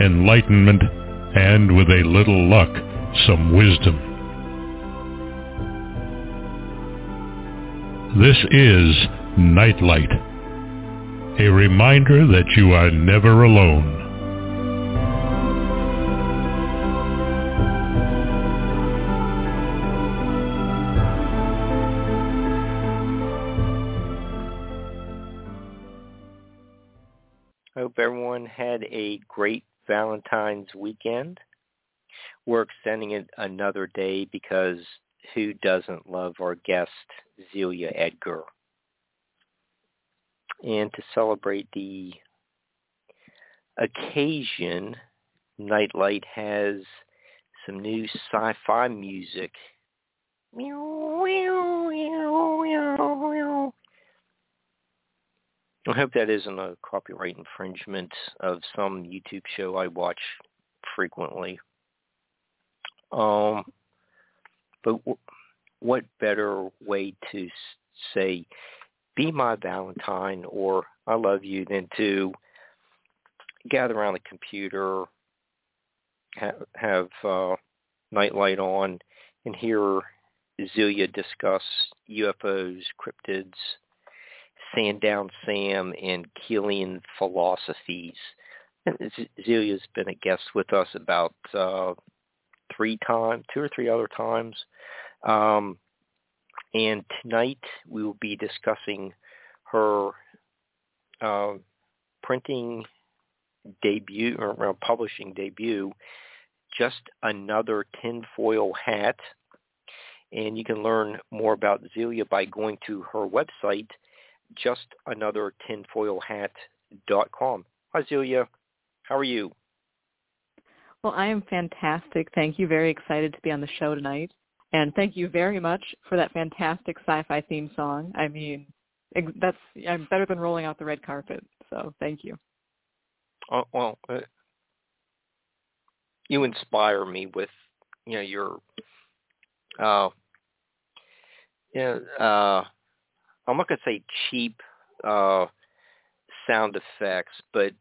enlightenment, and with a little luck, some wisdom. This is Night Light, a reminder that you are never alone. Hope everyone had a great Valentine's weekend. We're extending it another day because who doesn't love our guest, Zelia Edgar? And to celebrate the occasion, Nightlight has some new sci-fi music. I hope that isn't a copyright infringement of some YouTube show I watch frequently. But what better way to say, be my Valentine or I love you than to gather around the computer, have Nightlight on, and hear Zelia discuss UFOs, cryptids, Sandown Sam, and Keelian Philosophies. Zelia's been a guest with us about two or three other times. And tonight we will be discussing her printing debut, or publishing debut, Just Another Tinfoil Hat. And you can learn more about Zelia by going to her website, justanothertinfoilhat.com. Hi, Zelia. How are you? Well, I am fantastic. Thank you. Very excited to be on the show tonight. And thank you very much for that fantastic sci-fi theme song. I mean, I'm better than rolling out the red carpet. So thank you. Well, you inspire me with, your I'm not going to say cheap sound effects, but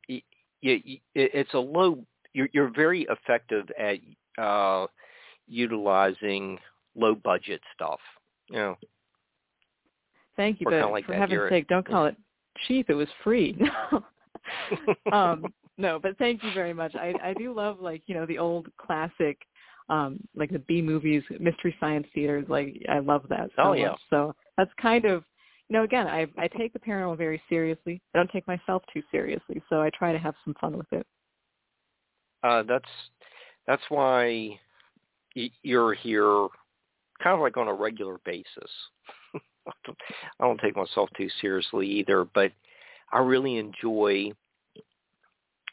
it's a low. You're very effective at utilizing low budget stuff. Thank you, but like for heaven's sake, don't call it cheap. It was free. No, but thank you very much. I do love the old classic, like the B movies, Mystery Science Theater. I love that so much. So that's kind of. Again, I take the paranormal very seriously. I don't take myself too seriously, so I try to have some fun with it. That's why you're here kind of like on a regular basis. I don't take myself too seriously either, but I really enjoy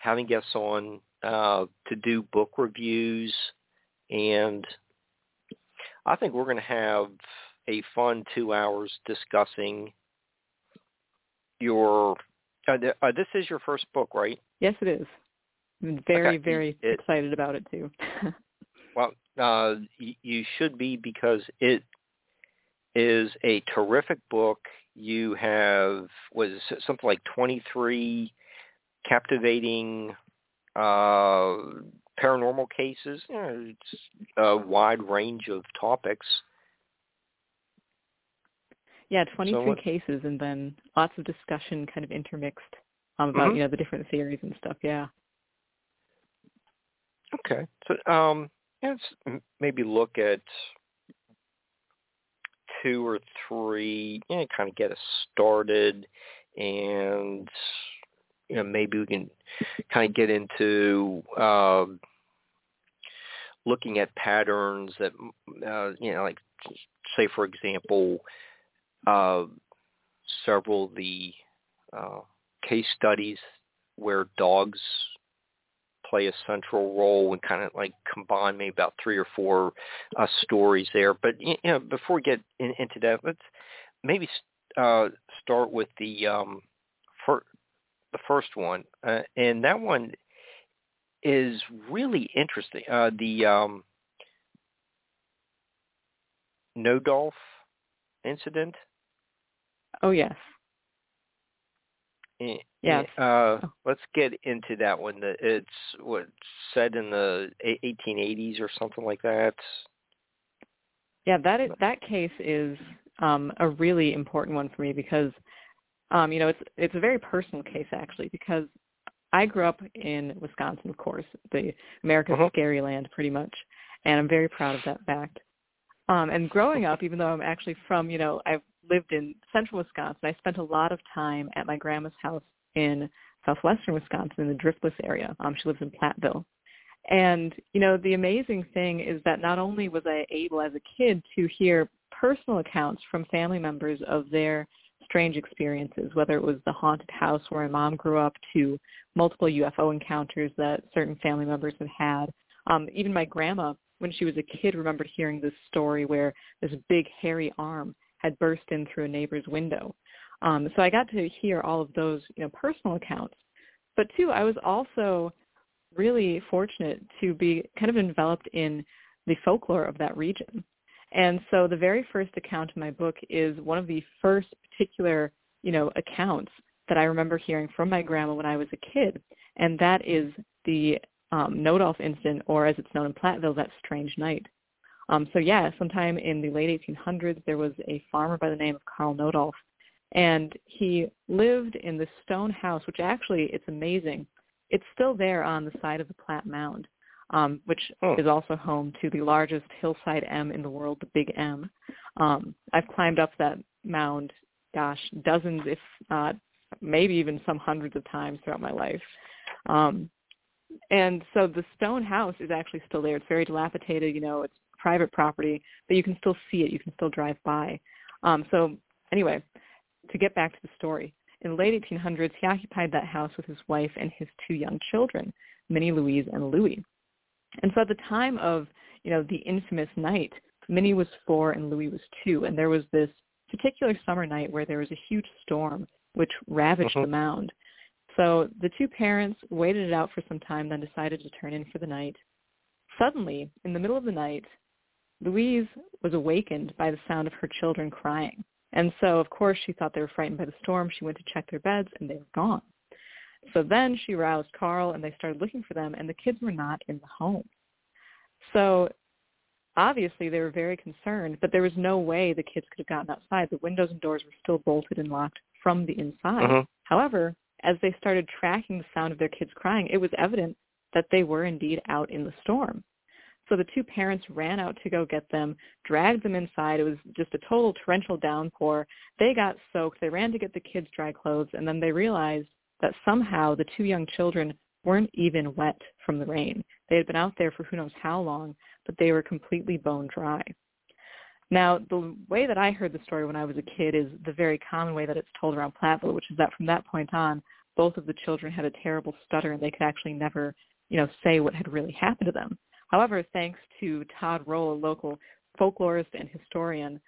having guests on to do book reviews, and I think we're going to have a fun 2 hours discussing your this is your first book, right? Yes, it is. I'm very excited about it too. Well, You should be, because it is a terrific book. You have something like 23 captivating paranormal cases. You know, it's a wide range of topics. Yeah, 23 cases, and then lots of discussion kind of intermixed about you know, the different theories and stuff. Yeah. Okay, so let's maybe look at two or three, you know, kind of get us started, and you know, maybe we can kind of get into looking at patterns that you know, like say for example, several of the case studies where dogs play a central role, and kind of like combine maybe about three or four stories there. But you know, before we get into that, let's maybe start with the first one, and that one is really interesting. The Nodolf incident. Oh yes. Yeah. Let's get into that one. It's said in the 1880s or something like that. Yeah, that case is a really important one for me because, you know, it's a very personal case actually, because I grew up in Wisconsin, of course, the America's scary land pretty much, and I'm very proud of that fact. And growing up, even though I'm actually from, you know, I've lived in central Wisconsin, I spent a lot of time at my grandma's house in southwestern Wisconsin in the Driftless area. She lives in Platteville. And, you know, the amazing thing is that not only was I able as a kid to hear personal accounts from family members of their strange experiences, whether it was the haunted house where my mom grew up to multiple UFO encounters that certain family members had had. Even my grandma, when she was a kid, remembered hearing this story where this big hairy arm had burst in through a neighbor's window. So I got to hear all of those, you know, personal accounts. But too, I was also really fortunate to be kind of enveloped in the folklore of that region. And so the very first account in my book is one of the first particular, you know, accounts that I remember hearing from my grandma when I was a kid. And that is the Nodolf incident, or as it's known in Platteville, that strange night. So yeah, sometime in the late 1800s, there was a farmer by the name of Carl Nodolf, and he lived in this stone house, which actually, it's amazing. It's still there on the side of the Platte Mound, which is also home to the largest hillside M in the world, the Big M. I've climbed up that mound, gosh, dozens, if not maybe even some hundreds of times throughout my life. And so the stone house is actually still there. It's very dilapidated, you know, it's private property, but you can still see it. You can still drive by. So anyway, to get back to the story, in the late 1800s, he occupied that house with his wife and his two young children, Minnie Louise and Louis. And so at the time of, you know, the infamous night, Minnie was 4 and Louis was 2, and there was this particular summer night where there was a huge storm which ravaged the mound. So the two parents waited it out for some time, then decided to turn in for the night. Suddenly, in the middle of the night, Louise was awakened by the sound of her children crying. And so, of course, she thought they were frightened by the storm. She went to check their beds, and they were gone. So then she roused Carl, and they started looking for them, and the kids were not in the home. So obviously they were very concerned, but there was no way the kids could have gotten outside. The windows and doors were still bolted and locked from the inside. However, as they started tracking the sound of their kids crying, it was evident that they were indeed out in the storm. So the two parents ran out to go get them, dragged them inside. It was just a total torrential downpour. They got soaked. They ran to get the kids' dry clothes, and then they realized that somehow the two young children weren't even wet from the rain. They had been out there for who knows how long, but they were completely bone dry. Now, the way that I heard the story when I was a kid is the very common way that it's told around Platteville, which is that from that point on, both of the children had a terrible stutter, and they could actually never, you know, say what had really happened to them. However, thanks to Todd Roll, a local folklorist and historian,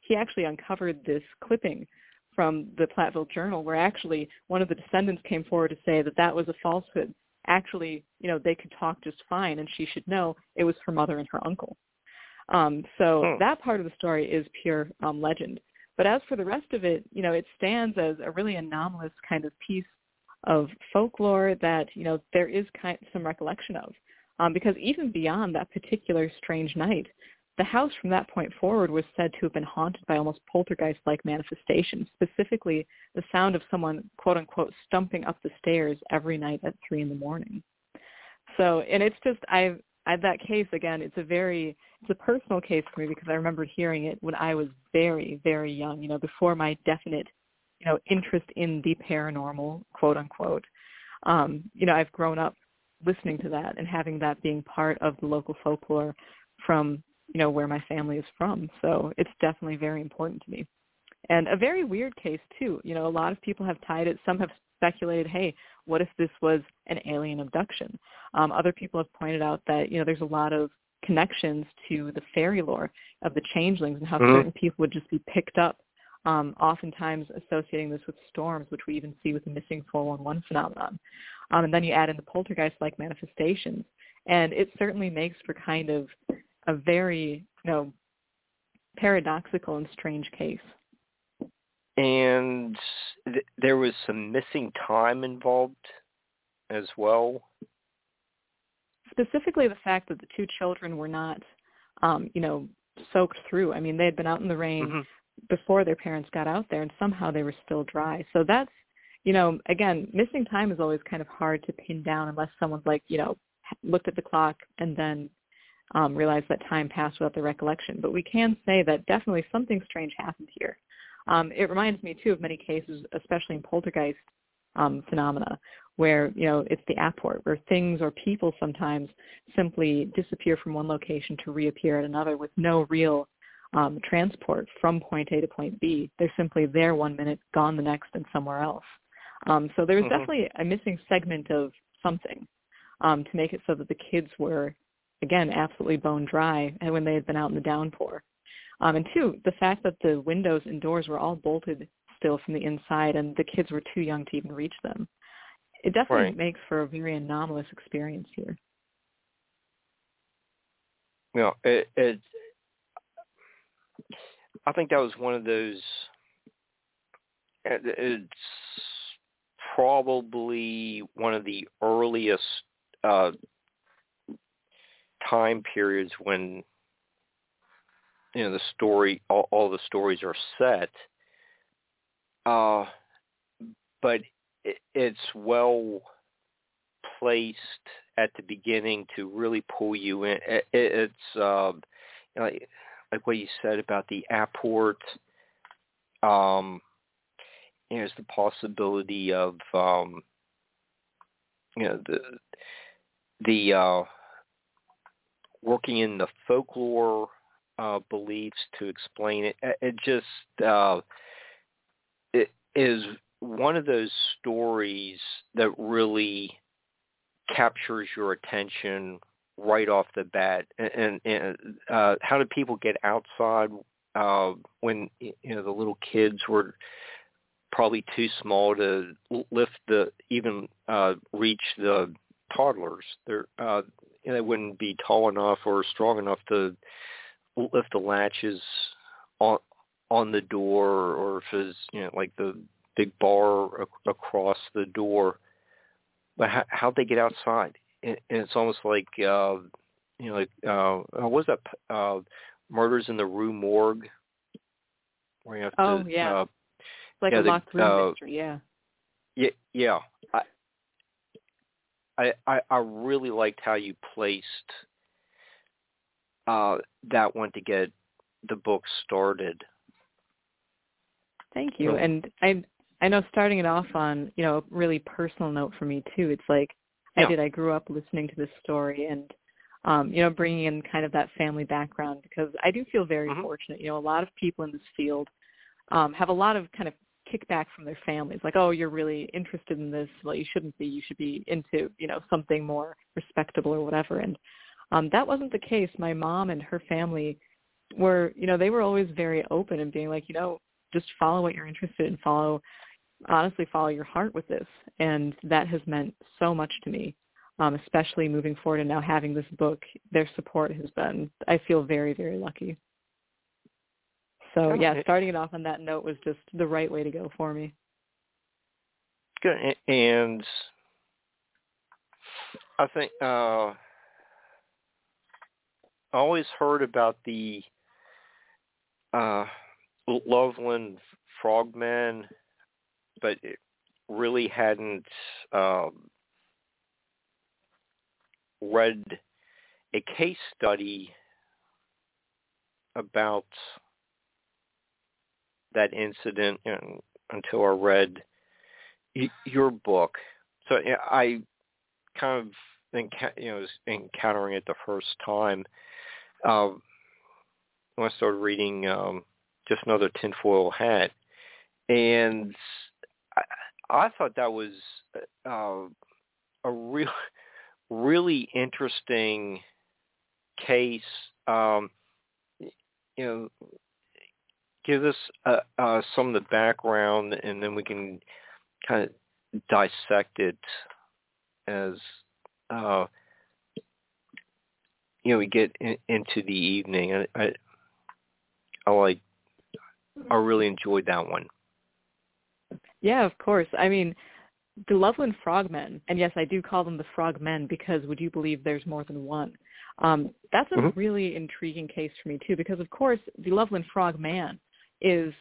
he actually uncovered this clipping from the Platteville Journal where actually one of the descendants came forward to say that that was a falsehood actually, you know, they could talk just fine, and she should know it was her mother and her uncle. So that part of the story is pure legend. But as for the rest of it, you know, it stands as a really anomalous kind of piece of folklore that, you know, there is kind of some recollection of. Because even beyond that particular strange night, the house from that point forward was said to have been haunted by almost poltergeist-like manifestations, specifically the sound of someone, quote-unquote, stumping up the stairs every night at 3 in the morning. So, and it's just, that case, again, it's a personal case for me because I remembered hearing it when I was very, very young, you know, before my definite, you know, interest in the paranormal, quote-unquote. You know, I've grown up listening to that and having that being part of the local folklore from, you know, where my family is from. So it's definitely very important to me. And a very weird case, too. You know, a lot of people have tied it. Some have speculated, hey, what if this was an alien abduction? Other people have pointed out that, you know, there's a lot of connections to the fairy lore of the changelings and how certain people would just be picked up, oftentimes associating this with storms, which we even see with the missing 411 phenomenon. And then you add in the poltergeist-like manifestations. And it certainly makes for kind of a very, you know, paradoxical and strange case. And there was some missing time involved as well. Specifically the fact that the two children were not, you know, soaked through. I mean, they had been out in the rain before their parents got out there, and somehow they were still dry. So that's, you know, again, missing time is always kind of hard to pin down unless someone's like, you know, looked at the clock and then realized that time passed without the recollection. But we can say that definitely something strange happened here. It reminds me, too, of many cases, especially in poltergeist phenomena, where, you know, it's the apport, where things or people sometimes simply disappear from one location to reappear at another with no real transport from point A to point B. They're simply there one minute, gone the next, and somewhere else. So there was definitely a missing segment of something to make it so that the kids were, again, absolutely bone dry and when they had been out in the downpour. And two, the fact that the windows and doors were all bolted still from the inside and the kids were too young to even reach them. It definitely makes for a very anomalous experience here. Yeah, I think that was one of those, it's probably one of the earliest time periods when, you know, the story, all the stories are set, but it's well placed at the beginning to really pull you in. It's you know, like what you said about the apport. You know, there's the possibility of you know, the working in the folklore beliefs to explain it. It just it is one of those stories that really captures your attention right off the bat. And how did people get outside when, you know, the little kids were probably too small to lift the reach the toddlers? They wouldn't be tall enough or strong enough to lift the latches on the door, or if it's, you know, like the big bar across the door. But how'd they get outside? And it's almost like, you know, like what was that Murders in the Rue Morgue? Where you have to, yeah, like a locked room mystery. Yeah. I really liked how you placed that one to get the book started. Thank you. And I know starting it off on, you know, a really personal note for me, too. It's like I grew up listening to this story and, you know, bringing in kind of that family background, because I do feel very fortunate. You know, a lot of people in this field have a lot of kind of kickback from their families, like, oh, you're really interested in this, well, you shouldn't be, you should be into, you know, something more respectable or whatever. And that wasn't the case. My mom and her family were, you know, they were always very open and being like, you know, just follow what you're interested in, follow your heart with this. And that has meant so much to me. especially moving forward and now having this book, their support has been, I feel very, very lucky. So yeah, starting it off on that note was just the right way to go for me. Good. And I think I always heard about the Loveland Frogman, but it really hadn't read a case study about that incident until I read your book. So I kind of was encountering it the first time when I started reading Just Another Tinfoil Hat, and I thought that was a really interesting case. Give us some of the background, and then we can kind of dissect it as we get into the evening. I really enjoyed that one. Yeah, of course. I mean, the Loveland Frogmen, and yes, I do call them the Frogmen because would you believe there's more than one? That's a really intriguing case for me too, because of course the Loveland Frogman is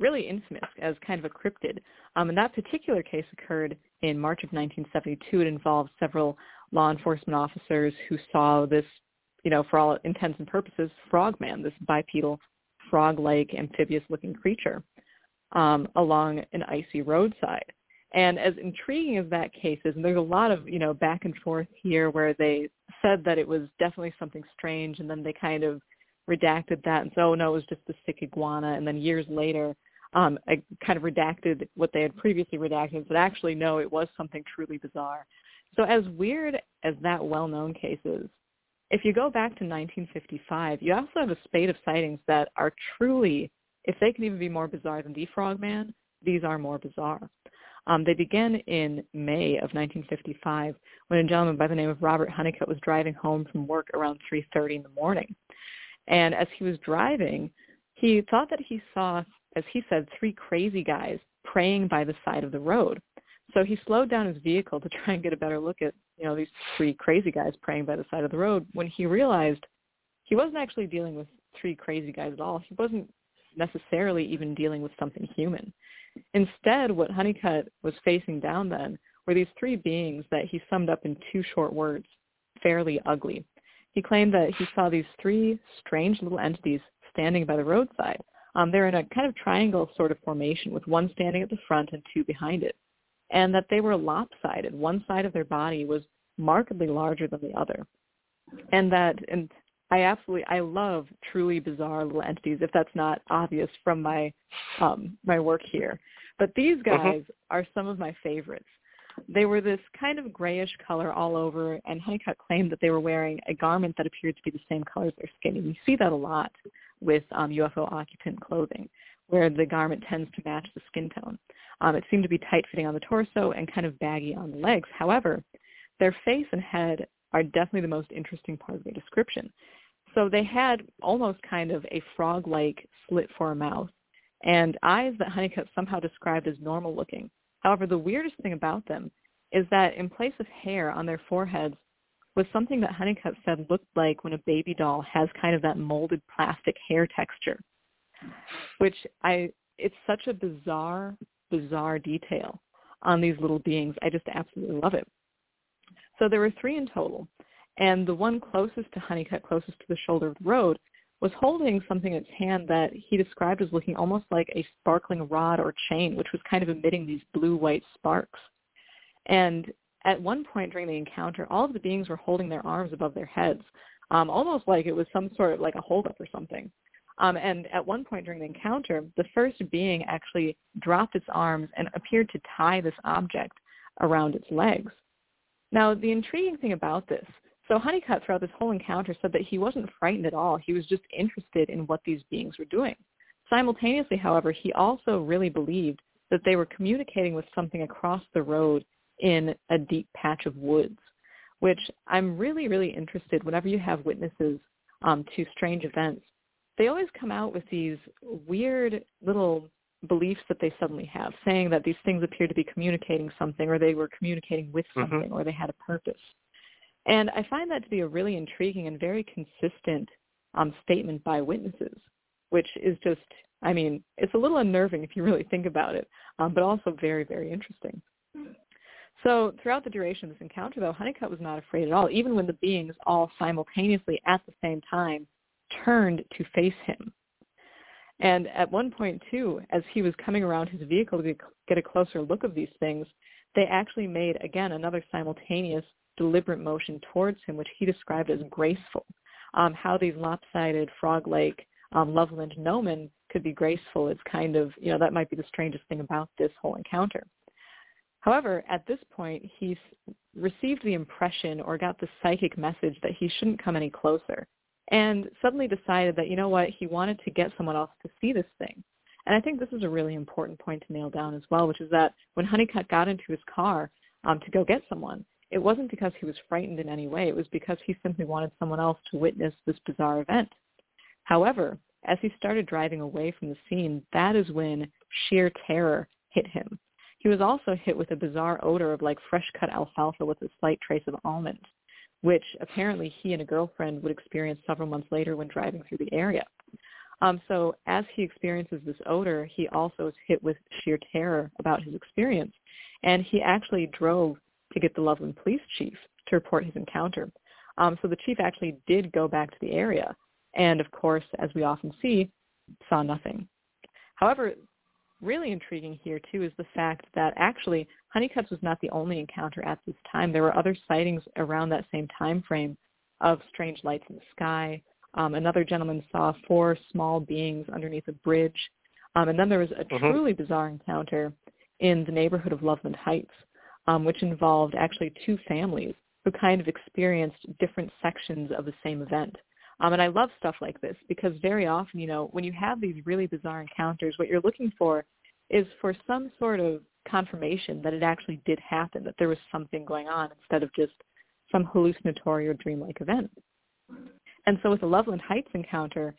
really infamous as kind of a cryptid. And that particular case occurred in March of 1972. It involved several law enforcement officers who saw this, for all intents and purposes, frogman, this bipedal frog-like amphibious-looking creature along an icy roadside. And as intriguing as that case is, and there's a lot of, back and forth here where they said that it was definitely something strange, and then they kind of redacted that and said, oh, no, it was just the sick iguana. And then years later, I kind of redacted what they had previously redacted, but actually, no, it was something truly bizarre. So as weird as that well-known case is, if you go back to 1955, you also have a spate of sightings that are truly, if they can even be more bizarre than the Frogman, these are more bizarre. They began in May of 1955 when a gentleman by the name of Robert Hunnicutt was driving home from work around 3:30 in the morning. And as he was driving, he thought that he saw, as he said, three crazy guys praying by the side of the road. So he slowed down his vehicle to try and get a better look at, these three crazy guys praying by the side of the road when he realized he wasn't actually dealing with three crazy guys at all. He wasn't necessarily even dealing with something human. Instead, what Hunnicutt was facing down then were these three beings that he summed up in two short words, fairly ugly. He claimed that he saw these three strange little entities standing by the roadside. They're in a kind of triangle sort of formation with one standing at the front and two behind it, and that they were lopsided. One side of their body was markedly larger than the other. And I love truly bizarre little entities, if that's not obvious from my work here. But these guys are some of my favorites. They were this kind of grayish color all over, and Hunnicutt claimed that they were wearing a garment that appeared to be the same color as their skin. And you see that a lot with UFO occupant clothing, where the garment tends to match the skin tone. It seemed to be tight-fitting on the torso and kind of baggy on the legs. However, their face and head are definitely the most interesting part of the description. So they had almost kind of a frog-like slit for a mouth and eyes that Hunnicutt somehow described as normal-looking. However, the weirdest thing about them is that in place of hair on their foreheads was something that Hunnicutt said looked like when a baby doll has kind of that molded plastic hair texture, which it's such a bizarre detail on these little beings. I just absolutely love it. So there were three in total, and the one closest to Hunnicutt, closest to the shoulder of the road, was holding something in its hand that he described as looking almost like a sparkling rod or chain, which was kind of emitting these blue-white sparks. And at one point during the encounter, all of the beings were holding their arms above their heads, almost like it was some sort of like a holdup or something. And at one point during the encounter, the first being actually dropped its arms and appeared to tie this object around its legs. Now, the intriguing thing about this, so Hunnicutt throughout this whole encounter said that he wasn't frightened at all. He was just interested in what these beings were doing. Simultaneously, however, he also really believed that they were communicating with something across the road in a deep patch of woods, which I'm really, really interested. Whenever you have witnesses to strange events, they always come out with these weird little beliefs that they suddenly have, saying that these things appear to be communicating something, or they were communicating with something, mm-hmm. or they had a purpose. And I find that to be a really intriguing and very consistent statement by witnesses, which is just, I mean, it's a little unnerving if you really think about it, but also very, very interesting. So throughout the duration of this encounter, though, Hunnicutt was not afraid at all, even when the beings all simultaneously at the same time turned to face him. And at one point, too, as he was coming around his vehicle to get a closer look of these things, they actually made, again, another simultaneous deliberate motion towards him, which he described as graceful. How these lopsided, frog-like, Loveland gnomon could be graceful is kind of, you know, that might be the strangest thing about this whole encounter. However, at this point, he received the impression or got the psychic message that he shouldn't come any closer, and suddenly decided that, you know what, he wanted to get someone else to see this thing. And I think this is a really important point to nail down as well, which is that when Hunnicutt got into his car to go get someone, it wasn't because he was frightened in any way. It was because he simply wanted someone else to witness this bizarre event. However, as he started driving away from the scene, that is when sheer terror hit him. He was also hit with a bizarre odor of like fresh-cut alfalfa with a slight trace of almonds, which apparently he and a girlfriend would experience several months later when driving through the area. So as he experiences this odor, he also is hit with sheer terror about his experience, and he actually drove to get the Loveland police chief to report his encounter. So the chief actually did go back to the area, and of course, as we often see, saw nothing. However, really intriguing here, too, is the fact that actually Hunnicutt's was not the only encounter at this time. There were other sightings around that same time frame of strange lights in the sky. Another gentleman saw four small beings underneath a bridge. And then there was a truly bizarre encounter in the neighborhood of Loveland Heights, which involved actually two families who kind of experienced different sections of the same event. And I love stuff like this because very often, you know, when you have these really bizarre encounters, what you're looking for is for some sort of confirmation that it actually did happen, that there was something going on instead of just some hallucinatory or dreamlike event. And so with the Loveland Heights encounter,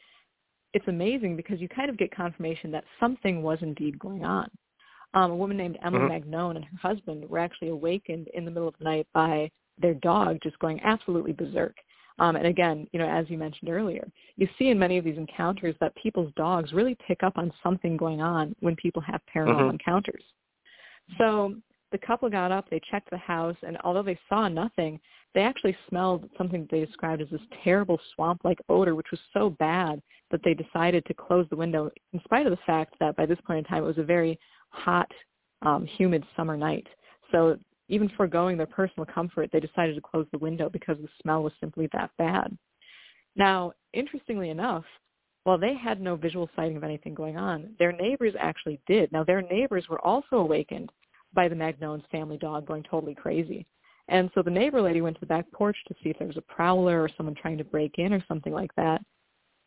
it's amazing because you kind of get confirmation that something was indeed going on. A woman named Emma Magnone and her husband were actually awakened in the middle of the night by their dog just going absolutely berserk. And again, you know, as you mentioned earlier, you see in many of these encounters that people's dogs really pick up on something going on when people have paranormal encounters. So the couple got up, they checked the house, and although they saw nothing, they actually smelled something they described as this terrible swamp-like odor, which was so bad that they decided to close the window, in spite of the fact that by this point in time it was a very hot, humid summer night. So even foregoing their personal comfort, they decided to close the window because the smell was simply that bad. Now, interestingly enough, while they had no visual sighting of anything going on, their neighbors actually did. Now, their neighbors were also awakened by the Magnone's family dog going totally crazy. And so the neighbor lady went to the back porch to see if there was a prowler or someone trying to break in or something like that,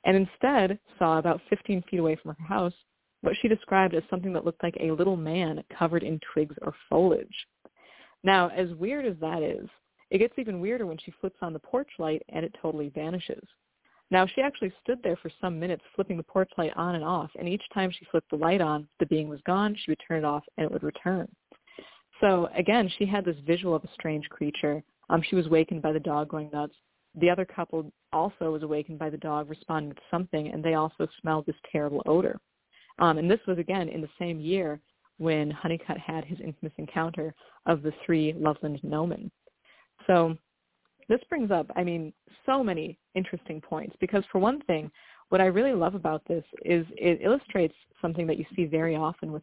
and instead saw about 15 feet away from her house what she described as something that looked like a little man covered in twigs or foliage. Now, as weird as that is, it gets even weirder when she flips on the porch light and it totally vanishes. Now, she actually stood there for some minutes flipping the porch light on and off, and each time she flipped the light on, the being was gone, she would turn it off, and it would return. So, again, she had this visual of a strange creature. She was wakened by the dog going nuts. The other couple also was awakened by the dog responding to something, and they also smelled this terrible odor. And this was, again, in the same year when Hunnicutt had his infamous encounter of the three Loveland gnomon. So this brings up, I mean, so many interesting points, because for one thing, what I really love about this is it illustrates something that you see very often with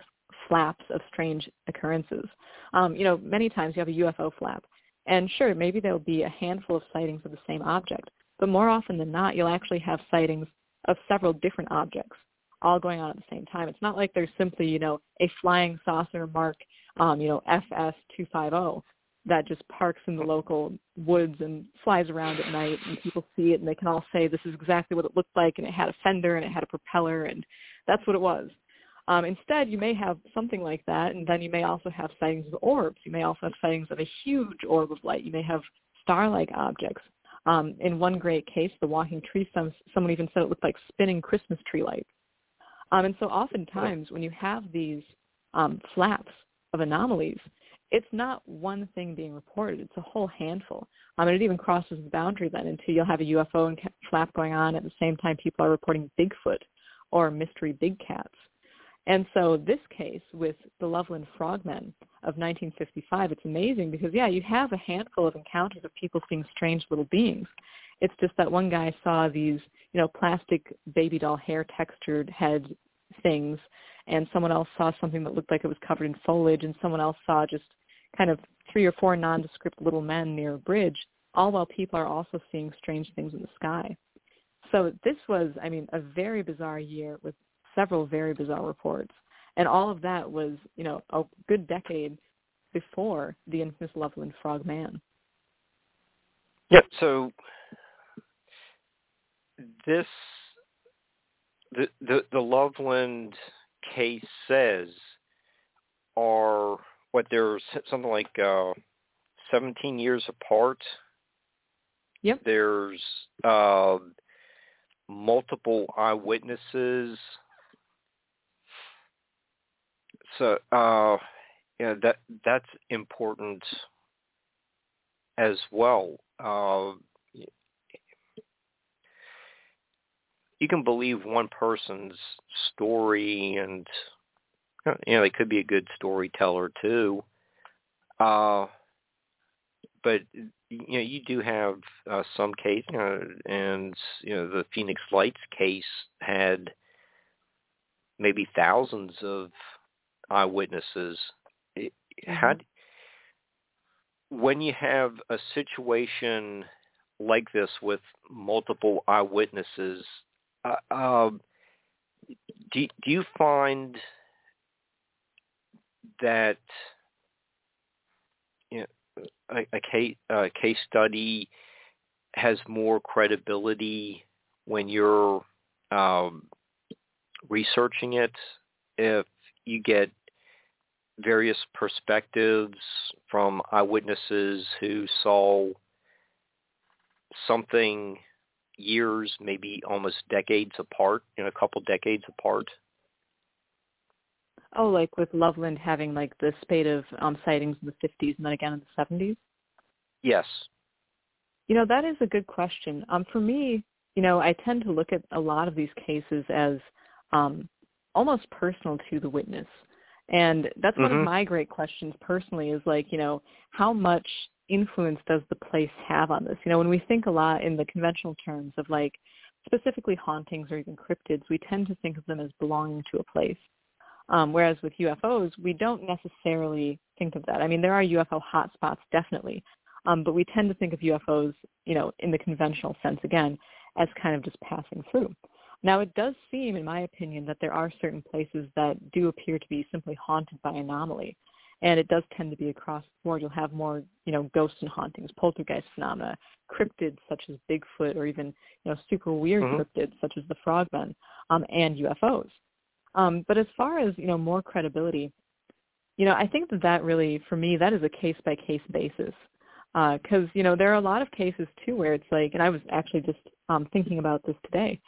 flaps of strange occurrences. You know, many times you have a UFO flap, and sure, maybe there'll be a handful of sightings of the same object, but more often than not, you'll actually have sightings of several different objects all going on at the same time. It's not like there's simply, you know, a flying saucer mark, you know, FS250 that just parks in the local woods and flies around at night, and people see it and they can all say this is exactly what it looked like, and it had a fender and it had a propeller and that's what it was. Instead, you may have something like that, and then you may also have sightings of orbs. You may also have sightings of a huge orb of light. You may have star-like objects. In one great case, the walking tree, someone even said it looked like spinning Christmas tree lights. And so oftentimes when you have these flaps of anomalies, it's not one thing being reported. It's a whole handful. And it even crosses the boundary then into you'll have a UFO and flap going on at the same time people are reporting Bigfoot or mystery big cats. And so this case with the Loveland Frogman of 1955, it's amazing because, yeah, you have a handful of encounters of people seeing strange little beings. It's just that one guy saw these, you know, plastic baby doll hair textured head things, and someone else saw something that looked like it was covered in foliage, and someone else saw just kind of three or four nondescript little men near a bridge, all while people are also seeing strange things in the sky. So this was, I mean, a very bizarre year with several very bizarre reports. And all of that was, you know, a good decade before the infamous Loveland Frogman. Yep. So this, the Loveland case says are what, there's something like 17 years apart. Yep. There's multiple eyewitnesses. So, you know, that's important as well. You can believe one person's story, and you know they could be a good storyteller too. But you know, you do have some case, you know, and you know the Phoenix Lights case had maybe thousands of eyewitnesses. When you have a situation like this with multiple eyewitnesses, do you find that you know, a case study has more credibility when you're researching it if you get various perspectives from eyewitnesses who saw something years, maybe almost decades apart, you know, a couple decades apart? Oh, like with Loveland having like the spate of sightings in the 50s and then again in the 70s? Yes. You know, that is a good question. For me, you know, I tend to look at a lot of these cases as almost personal to the witness. And that's one of my great questions personally is like, you know, how much influence does the place have on this? You know, when we think a lot in the conventional terms of like specifically hauntings or even cryptids, we tend to think of them as belonging to a place. Whereas with UFOs, we don't necessarily think of that. I mean, there are UFO hotspots definitely, but we tend to think of UFOs, you know, in the conventional sense again, as kind of just passing through. Now, it does seem, in my opinion, that there are certain places that do appear to be simply haunted by anomaly, and it does tend to be across the board. You'll have more, you know, ghosts and hauntings, poltergeist phenomena, cryptids such as Bigfoot or even, you know, super weird cryptids such as the Frogmen, and UFOs. But as far as, you know, more credibility, you know, I think that really, for me, that is a case-by-case basis. Because, you know, there are a lot of cases, too, where it's like, and I was actually just thinking about this today,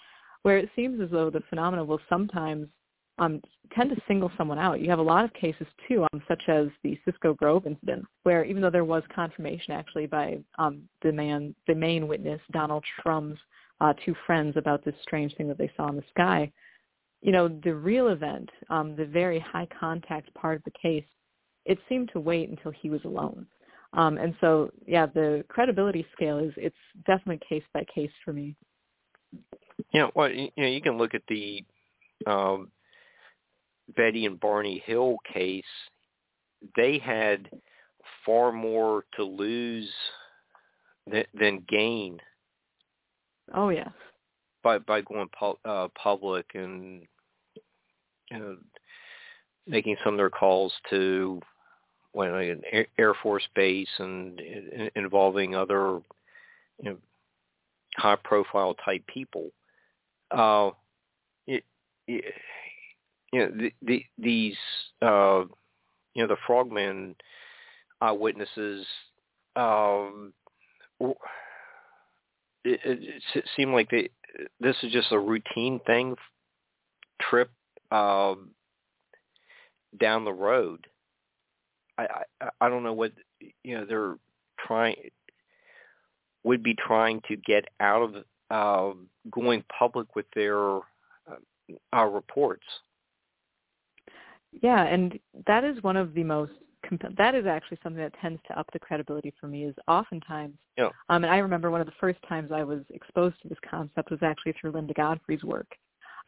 where it seems as though the phenomena will sometimes tend to single someone out. You have a lot of cases, too, such as the Cisco Grove incident, where even though there was confirmation, actually, by the main witness, Donald Trump's two friends about this strange thing that they saw in the sky, you know, the real event, the very high contact part of the case, it seemed to wait until he was alone. And so, yeah, the credibility scale is, it's definitely case by case for me. You know, well, you know, you can look at the Betty and Barney Hill case. They had far more to lose than gain. Oh yes. By going public and you know, making some of their calls to an Air Force base and involving other you know, high-profile type people. You know, these, you know, the Frogman eyewitnesses it seemed like this is just a routine thing, trip down the road. I don't know what, they're trying to get out of going public with their reports. Yeah, and that is one of the most, that is actually something that tends to up the credibility for me, is oftentimes, and I remember one of the first times I was exposed to this concept was actually through Linda Godfrey's work,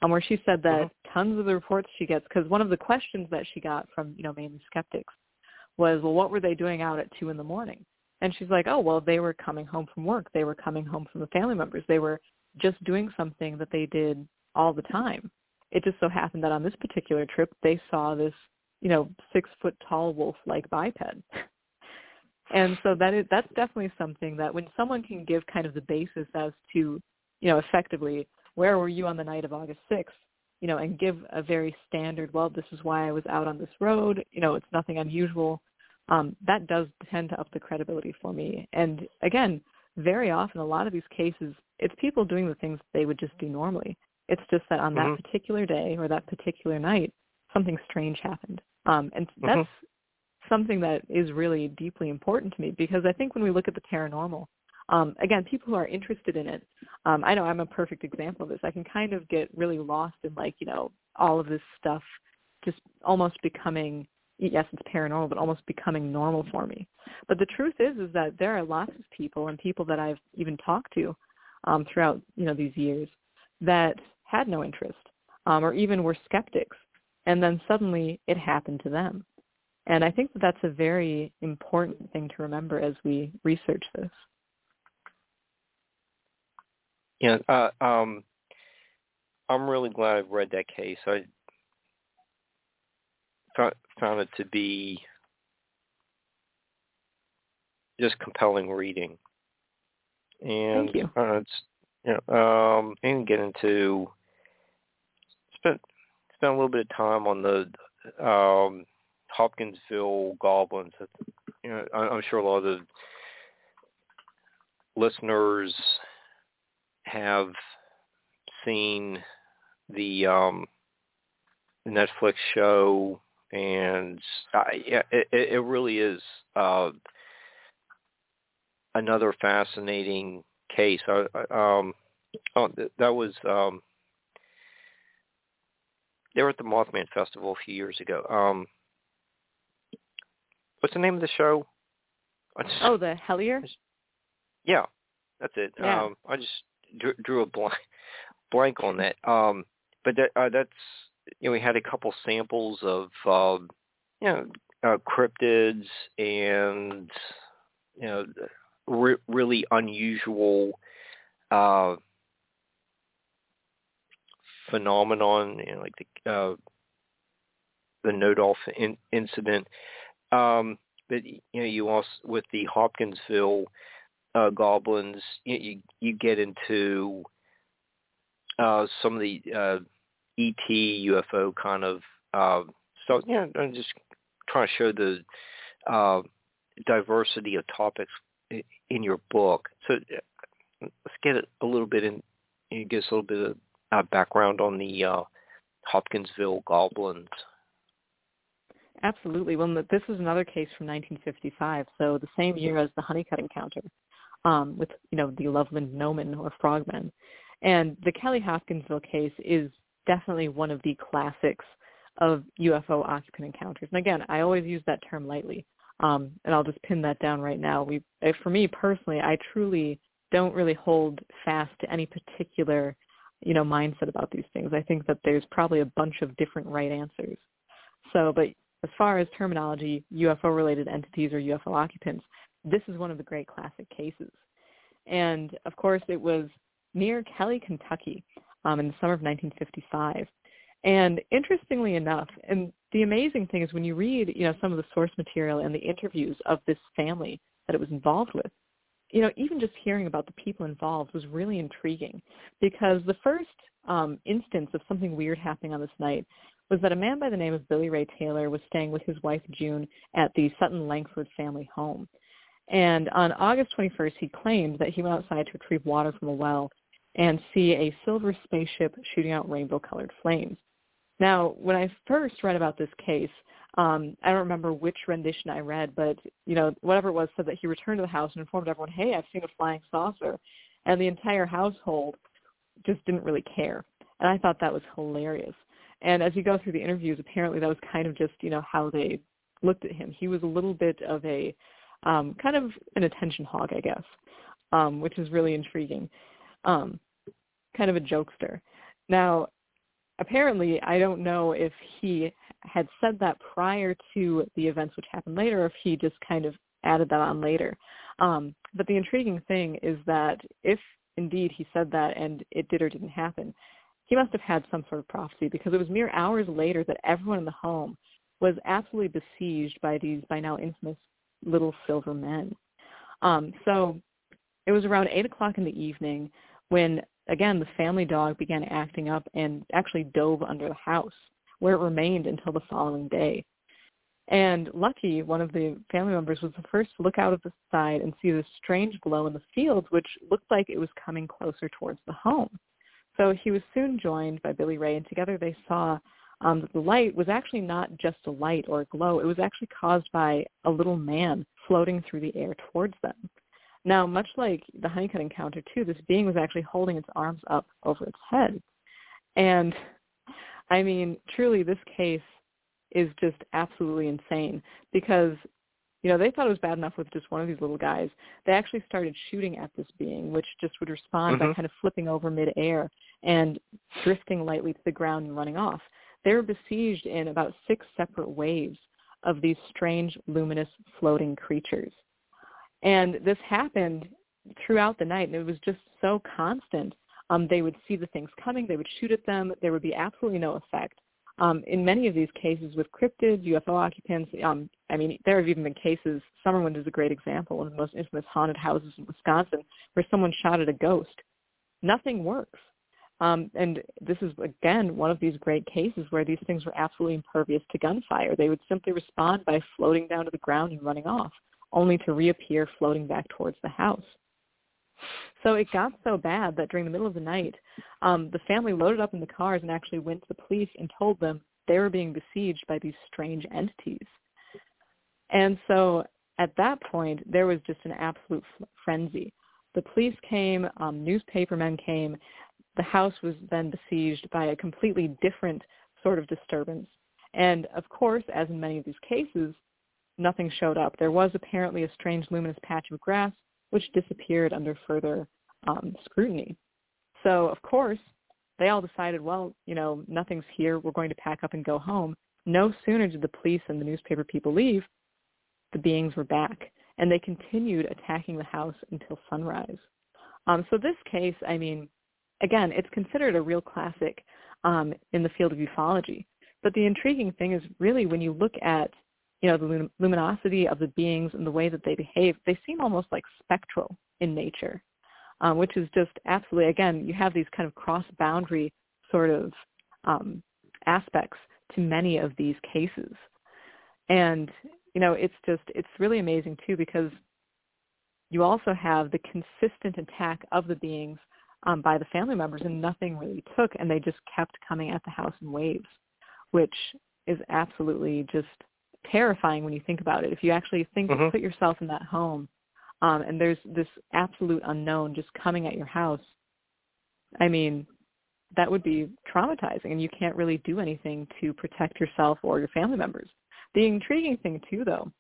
where she said that tons of the reports she gets, because one of the questions that she got from, mainly skeptics was, well, what were they doing out at 2 a.m? And she's like, oh, well, they were coming home from work. They were coming home from the family members. They were just doing something that they did all the time. It just so happened that on this particular trip, they saw this, 6-foot-tall wolf-like biped. And so that's definitely something that when someone can give kind of the basis as to, effectively, where were you on the night of August 6th, and give a very standard, well, this is why I was out on this road, it's nothing unusual, that does tend to up the credibility for me. And again, very often, a lot of these cases, it's people doing the things they would just do normally. It's just that on that particular day or that particular night, something strange happened. And that's something that is really deeply important to me, because I think when we look at the paranormal, again, people who are interested in it, I know I'm a perfect example of this. I can kind of get really lost in all of this stuff just almost becoming, yes, it's paranormal, but almost becoming normal for me. But the truth is that there are lots of people, and people that I've even talked to throughout, these years, that had no interest or even were skeptics. And then suddenly it happened to them. And I think that's a very important thing to remember as we research this. Yeah, I'm really glad I've read that case. I found it to be just compelling reading. And, thank you. And get into spend a little bit of time on the Hopkinsville goblins. I'm sure a lot of the listeners have seen the Netflix show, and it really is another fascinating case. That was they were at the Mothman Festival a few years ago. What's the name of the show? The Hellier? Yeah, that's it. Yeah. I just drew a blank on that. But that's we had a couple samples of cryptids and really unusual phenomenon, like the Nodolf incident. But you also with the Hopkinsville goblins, you get into some of the ET UFO kind of stuff. I'm just trying to show the diversity of topics in your book. So let's get a little bit in. Give us a little bit of background on the Hopkinsville goblins. Absolutely. Well, this is another case from 1955, so the same year as the Hunnicutt encounter with, the Loveland gnomon or frogmen. And the Kelly Hopkinsville case is definitely one of the classics of UFO occupant encounters. And again, I always use that term lightly, and I'll just pin that down right now. For me personally, I truly don't really hold fast to any particular mindset about these things. I think that there's probably a bunch of different right answers. So, but as far as terminology, UFO-related entities or UFO occupants, this is one of the great classic cases. And, of course, it was near Kelly, Kentucky in the summer of 1955. And interestingly enough, and the amazing thing is when you read, some of the source material and the interviews of this family that it was involved with, even just hearing about the people involved was really intriguing, because the first instance of something weird happening on this night was that a man by the name of Billy Ray Taylor was staying with his wife, June, at the Sutton Langford family home. And on August 21st, he claimed that he went outside to retrieve water from a well and see a silver spaceship shooting out rainbow-colored flames. Now, when I first read about this case, I don't remember which rendition I read, but, you know, whatever it was, said that he returned to the house and informed everyone, hey, I've seen a flying saucer. And the entire household just didn't really care. And I thought that was hilarious. And as you go through the interviews, apparently that was kind of just, you know, how they looked at him. He was a little bit of a kind of an attention hog, I guess, which is really intriguing. Kind of a jokester. Now, apparently, I don't know if he had said that prior to the events which happened later, or if he just kind of added that on later. But the intriguing thing is that if indeed he said that and it did or didn't happen, he must have had some sort of prophecy, because it was mere hours later that everyone in the home was absolutely besieged by these by now infamous little silver men. So it was around 8 o'clock in the evening when, again, the family dog began acting up and actually dove under the house, where it remained until the following day. And Lucky, one of the family members, was the first to look out of the side and see this strange glow in the fields, which looked like it was coming closer towards the home. So he was soon joined by Billy Ray, and together they saw that the light was actually not just a light or a glow. It was actually caused by a little man floating through the air towards them. Now, much like the Hunnicutt encounter, too, this being was actually holding its arms up over its head. And, I mean, truly, this case is just absolutely insane because, you know, they thought it was bad enough with just one of these little guys. They actually started shooting at this being, which just would respond by kind of flipping over midair and drifting lightly to the ground and running off. They were besieged in about 6 separate waves of these strange, luminous, floating creatures. And this happened throughout the night, and it was just so constant. They would see the things coming. They would shoot at them. There would be absolutely no effect. In many of these cases with cryptids, UFO occupants, I mean, there have even been cases, Summerwind is a great example, one of the most infamous haunted houses in Wisconsin, where someone shot at a ghost. Nothing works. And this is, again, one of these great cases where these things were absolutely impervious to gunfire. They would simply respond by floating down to the ground and running off, only to reappear floating back towards the house. So it got so bad that during the middle of the night, the family loaded up in the cars and actually went to the police and told them they were being besieged by these strange entities. And so at that point, there was just an absolute frenzy. The police came, newspapermen came. The house was then besieged by a completely different sort of disturbance. And of course, as in many of these cases, nothing showed up. There was apparently a strange luminous patch of grass, which disappeared under further scrutiny. So, of course, they all decided, well, you know, nothing's here. We're going to pack up and go home. No sooner did the police and the newspaper people leave, the beings were back, and they continued attacking the house until sunrise. So this case, I mean, again, it's considered a real classic in the field of ufology. But the intriguing thing is really when you look at, you know, the luminosity of the beings and the way that they behave, they seem almost like spectral in nature, which is just absolutely, again, you have these kind of cross-boundary sort of aspects to many of these cases. And, you know, it's just, it's really amazing, too, because you also have the consistent attack of the beings by the family members, and nothing really took, and they just kept coming at the house in waves, which is absolutely just terrifying when you think about it. If you actually think, put yourself in that home, and there's this absolute unknown just coming at your house, I mean, that would be traumatizing, and you can't really do anything to protect yourself or your family members. The intriguing thing, too, though,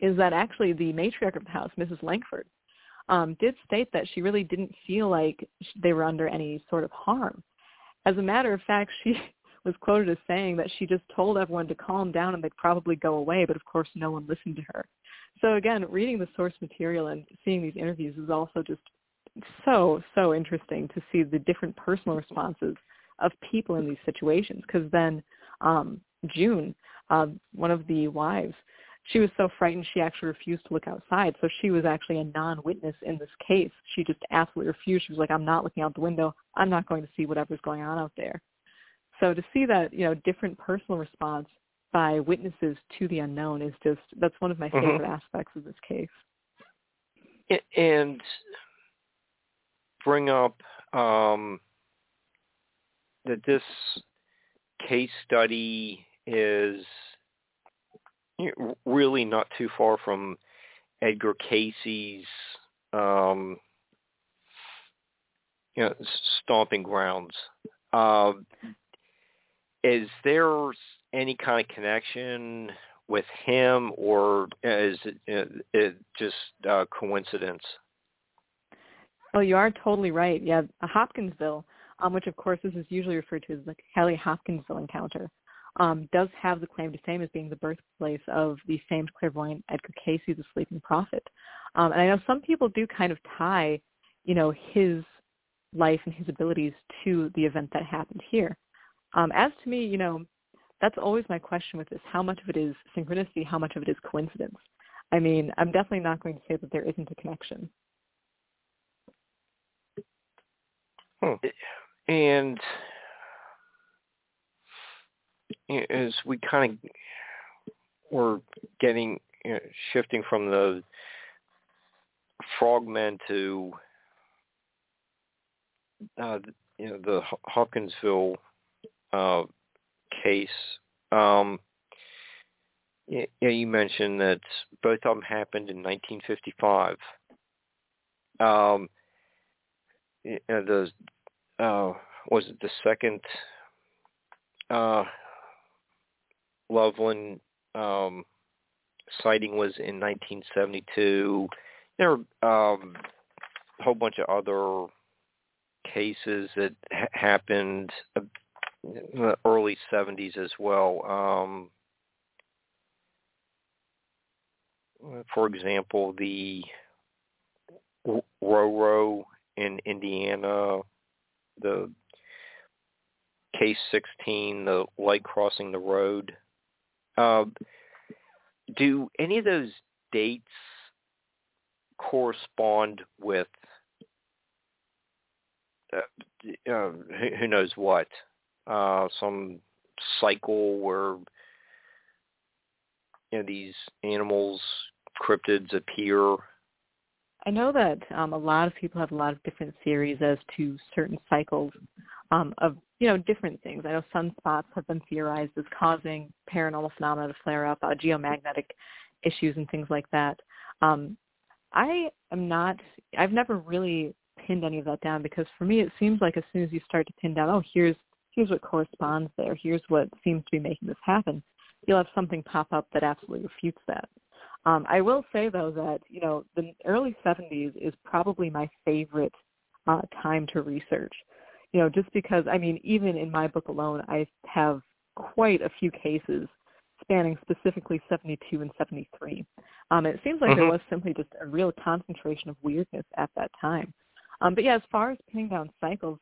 is that actually the matriarch of the house, Mrs. Langford, did state that she really didn't feel like they were under any sort of harm. As a matter of fact, she was quoted as saying that she just told everyone to calm down and they'd probably go away, but of course no one listened to her. So again, reading the source material and seeing these interviews is also just so, so interesting to see the different personal responses of people in these situations. Because then June, one of the wives, she was so frightened she actually refused to look outside. So she was actually a non-witness in this case. She just absolutely refused. She was like, I'm not looking out the window. I'm not going to see whatever's going on out there. So to see that, you know, different personal response by witnesses to the unknown is just, that's one of my favorite aspects of this case. and bring up that this case study is really not too far from Edgar Casey's stomping grounds. Is there any kind of connection with him, or is it just a coincidence? Oh, you are totally right. Yeah, Hopkinsville, which of course this is usually referred to as the Kelly Hopkinsville encounter, does have the claim to fame as being the birthplace of the famed clairvoyant Edgar Casey, the Sleeping Prophet. And I know some people do kind of tie, his life and his abilities to the event that happened here. As to me, that's always my question with this. How much of it is synchronicity? How much of it is coincidence? I mean, I'm definitely not going to say that there isn't a connection. And as we kind of were getting, shifting from the Frogmen to the Hopkinsville case, you mentioned that both of them happened in 1955. Was it the second Loveland sighting was in 1972. There were a whole bunch of other cases that happened in the early 70s as well. For example, the Roro in Indiana, the case 16, the light crossing the road. Do any of those dates correspond with who knows what? Some cycle where these animals, cryptids appear? I know that a lot of people have a lot of different theories as to certain cycles of, different things. I know sunspots have been theorized as causing paranormal phenomena to flare up, geomagnetic issues and things like that. I've never really pinned any of that down, because for me it seems like as soon as you start to pin down, here's what corresponds there, here's what seems to be making this happen, you'll have something pop up that absolutely refutes that. I will say, though, that, the early 70s is probably my favorite time to research, just because, even in my book alone, I have quite a few cases spanning specifically 72 and 73. It seems like there was simply just a real concentration of weirdness at that time. But, yeah, as far as pinning down cycles,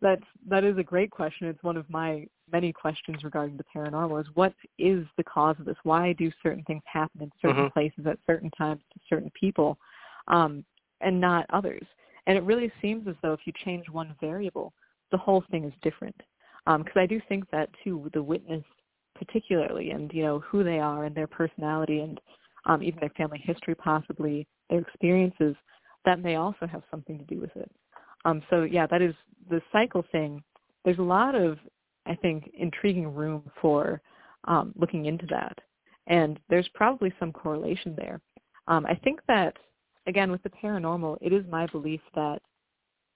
that is a great question. It's one of my many questions regarding the paranormal is, what is the cause of this? Why do certain things happen in certain places at certain times to certain people and not others? And it really seems as though if you change one variable, the whole thing is different. Because I do think that, too, the witness particularly, and, who they are and their personality and even their family history, possibly their experiences, that may also have something to do with it. So, yeah, that is the cycle thing. There's a lot of, I think, intriguing room for looking into that. And there's probably some correlation there. I think that, again, with the paranormal, it is my belief that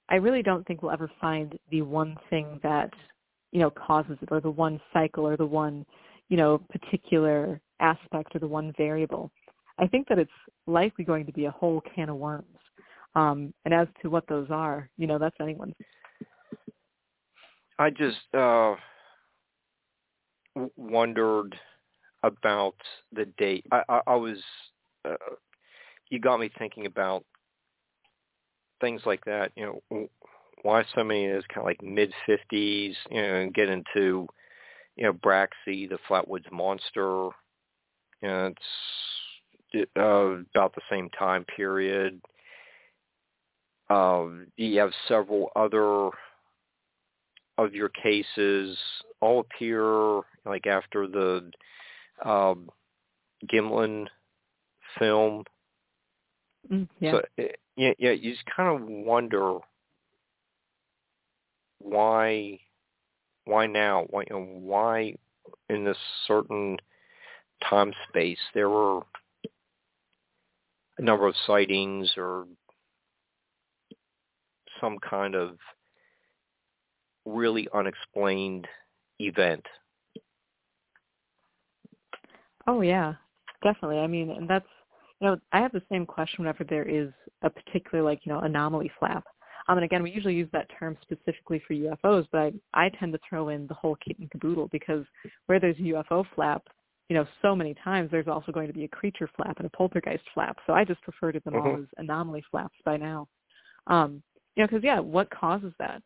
I really don't think we'll ever find the one thing that, causes it, or the one cycle, or the one, particular aspect, or the one variable. I think that it's likely going to be a whole can of worms. And as to what those are, that's anyone's. I just wondered about the date. I was, you got me thinking about things like that. Why somebody is kind of like mid-50s, and get into, Braxy, the Flatwoods Monster. It's about the same time period. You have several other of your cases all appear like after the Gimlin film. Yeah. So, you just kind of wonder why now? Why in this certain time space? There were a number of sightings or some kind of really unexplained event. Oh, yeah, definitely. I mean, and that's, I have the same question whenever there is a particular, anomaly flap. And again, we usually use that term specifically for UFOs, but I tend to throw in the whole kit and caboodle, because where there's a UFO flap, so many times there's also going to be a creature flap and a poltergeist flap. So I just refer to them all as anomaly flaps by now. Because, what causes that?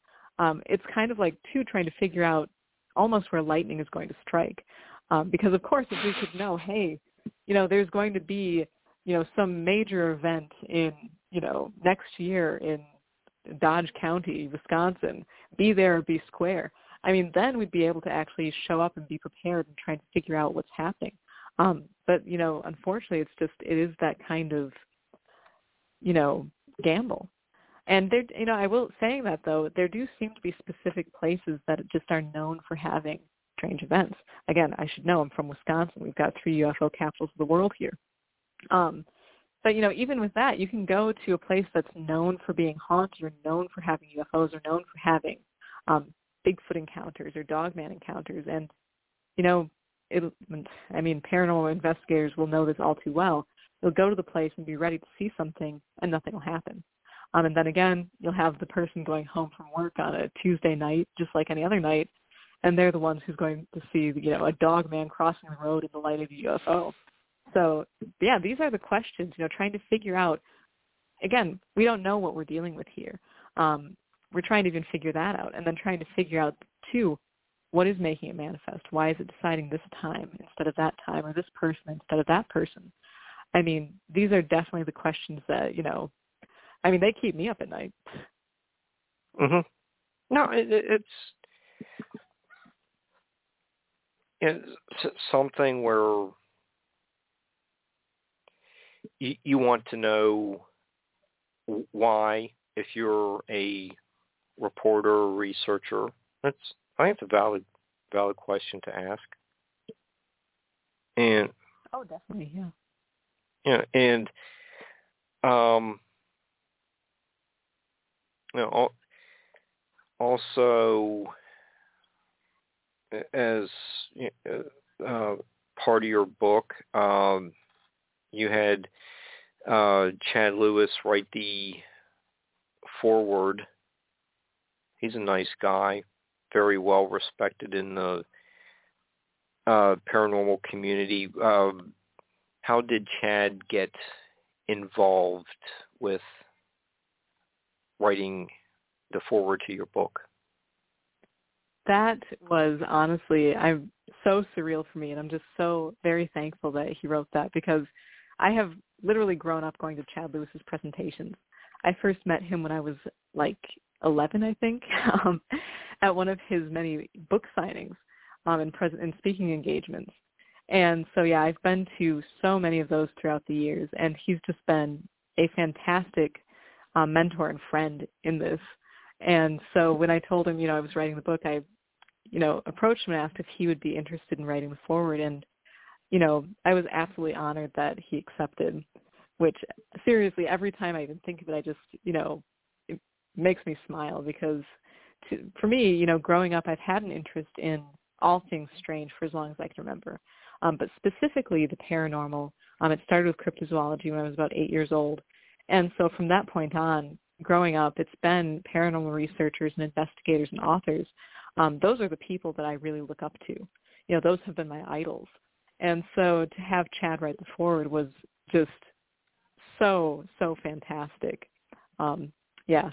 It's kind of like, too, trying to figure out almost where lightning is going to strike. Because, of course, if we could know, hey, there's going to be, some major event in, next year in Dodge County, Wisconsin, be there or be square. I mean, then we'd be able to actually show up and be prepared and try to figure out what's happening. But, unfortunately, it is that kind of, gamble. And there, I will, saying that though, there do seem to be specific places that just are known for having strange events. Again, I should know I'm from Wisconsin. We've got 3 UFO capitals of the world here. But even with that, you can go to a place that's known for being haunted, or known for having UFOs, or known for having Bigfoot encounters or Dogman encounters. And paranormal investigators will know this all too well. You'll go to the place and be ready to see something, and nothing will happen. And then again, you'll have the person going home from work on a Tuesday night, just like any other night, and they're the ones who's going to see, a dog man crossing the road in the light of a UFO. So, yeah, these are the questions, trying to figure out. Again, we don't know what we're dealing with here. We're trying to even figure that out, and then trying to figure out, too, what is making it manifest? Why is it deciding this time instead of that time, or this person instead of that person? I mean, these are definitely the questions that, they keep me up at night. Mhm. No, it's something where you want to know why, if you're a reporter or researcher. I think it's a valid question to ask. And oh, definitely, yeah. Yeah, and also, as part of your book, you had Chad Lewis write the foreword. He's a nice guy, very well respected in the paranormal community. How did Chad get involved with writing the foreword to your book? That was honestly, I'm so surreal for me, and I'm just so very thankful that he wrote that, because I have literally grown up going to Chad Lewis's presentations. I first met him when I was 11, I think, at one of his many book signings and speaking engagements. And so, yeah, I've been to so many of those throughout the years, and he's just been a fantastic mentor and friend in this. And so when I told him, I was writing the book, I, approached him and asked if he would be interested in writing the foreword. And, I was absolutely honored that he accepted, which seriously, every time I even think of it, I just, it makes me smile, because for me, growing up, I've had an interest in all things strange for as long as I can remember. But specifically the paranormal, it started with cryptozoology when I was about 8 years old. And so from that point on, growing up, it's been paranormal researchers and investigators and authors. Those are the people that I really look up to. Those have been my idols. And so to have Chad write the foreword was just so, so fantastic. That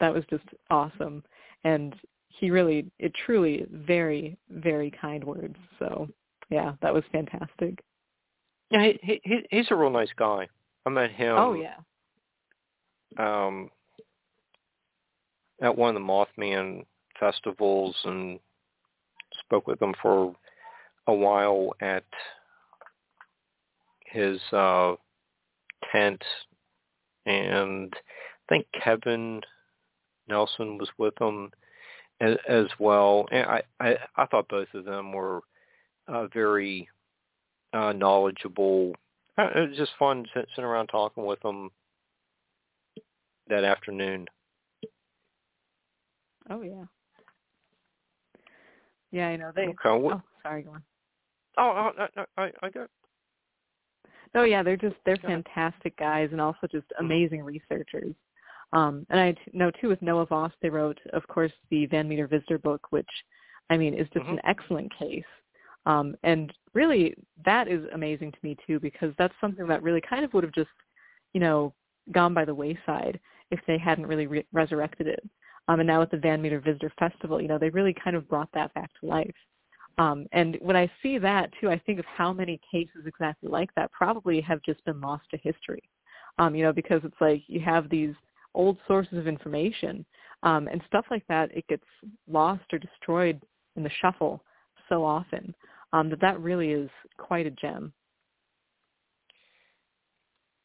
was just awesome. And he really, it truly, very, very kind words. So, yeah, that was fantastic. Yeah, he's a real nice guy. I met him. Oh, yeah. At one of the Mothman festivals, and spoke with him for a while at his tent, and I think Kevin Nelson was with him as well. And I thought both of them were very knowledgeable. It was just fun sitting around talking with them that afternoon. Oh, yeah. Yeah, I know. They. Okay. Oh, sorry, go on. Oh, I got it. No, yeah, they're fantastic guys, and also just amazing researchers. And I know, too, with Noah Voss, they wrote, of course, the Van Meter Visitor book, which, I mean, is just an excellent case. And really, that is amazing to me, too, because that's something that really kind of would have just, you know, gone by the wayside if they hadn't really resurrected it. And now with the Van Meter Visitor Festival, you know, they really kind of brought that back to life. And when I see that, too, I think of how many cases exactly like that probably have just been lost to history, you know, because it's like you have these old sources of information and stuff like that. It gets lost or destroyed in the shuffle so often that really is quite a gem.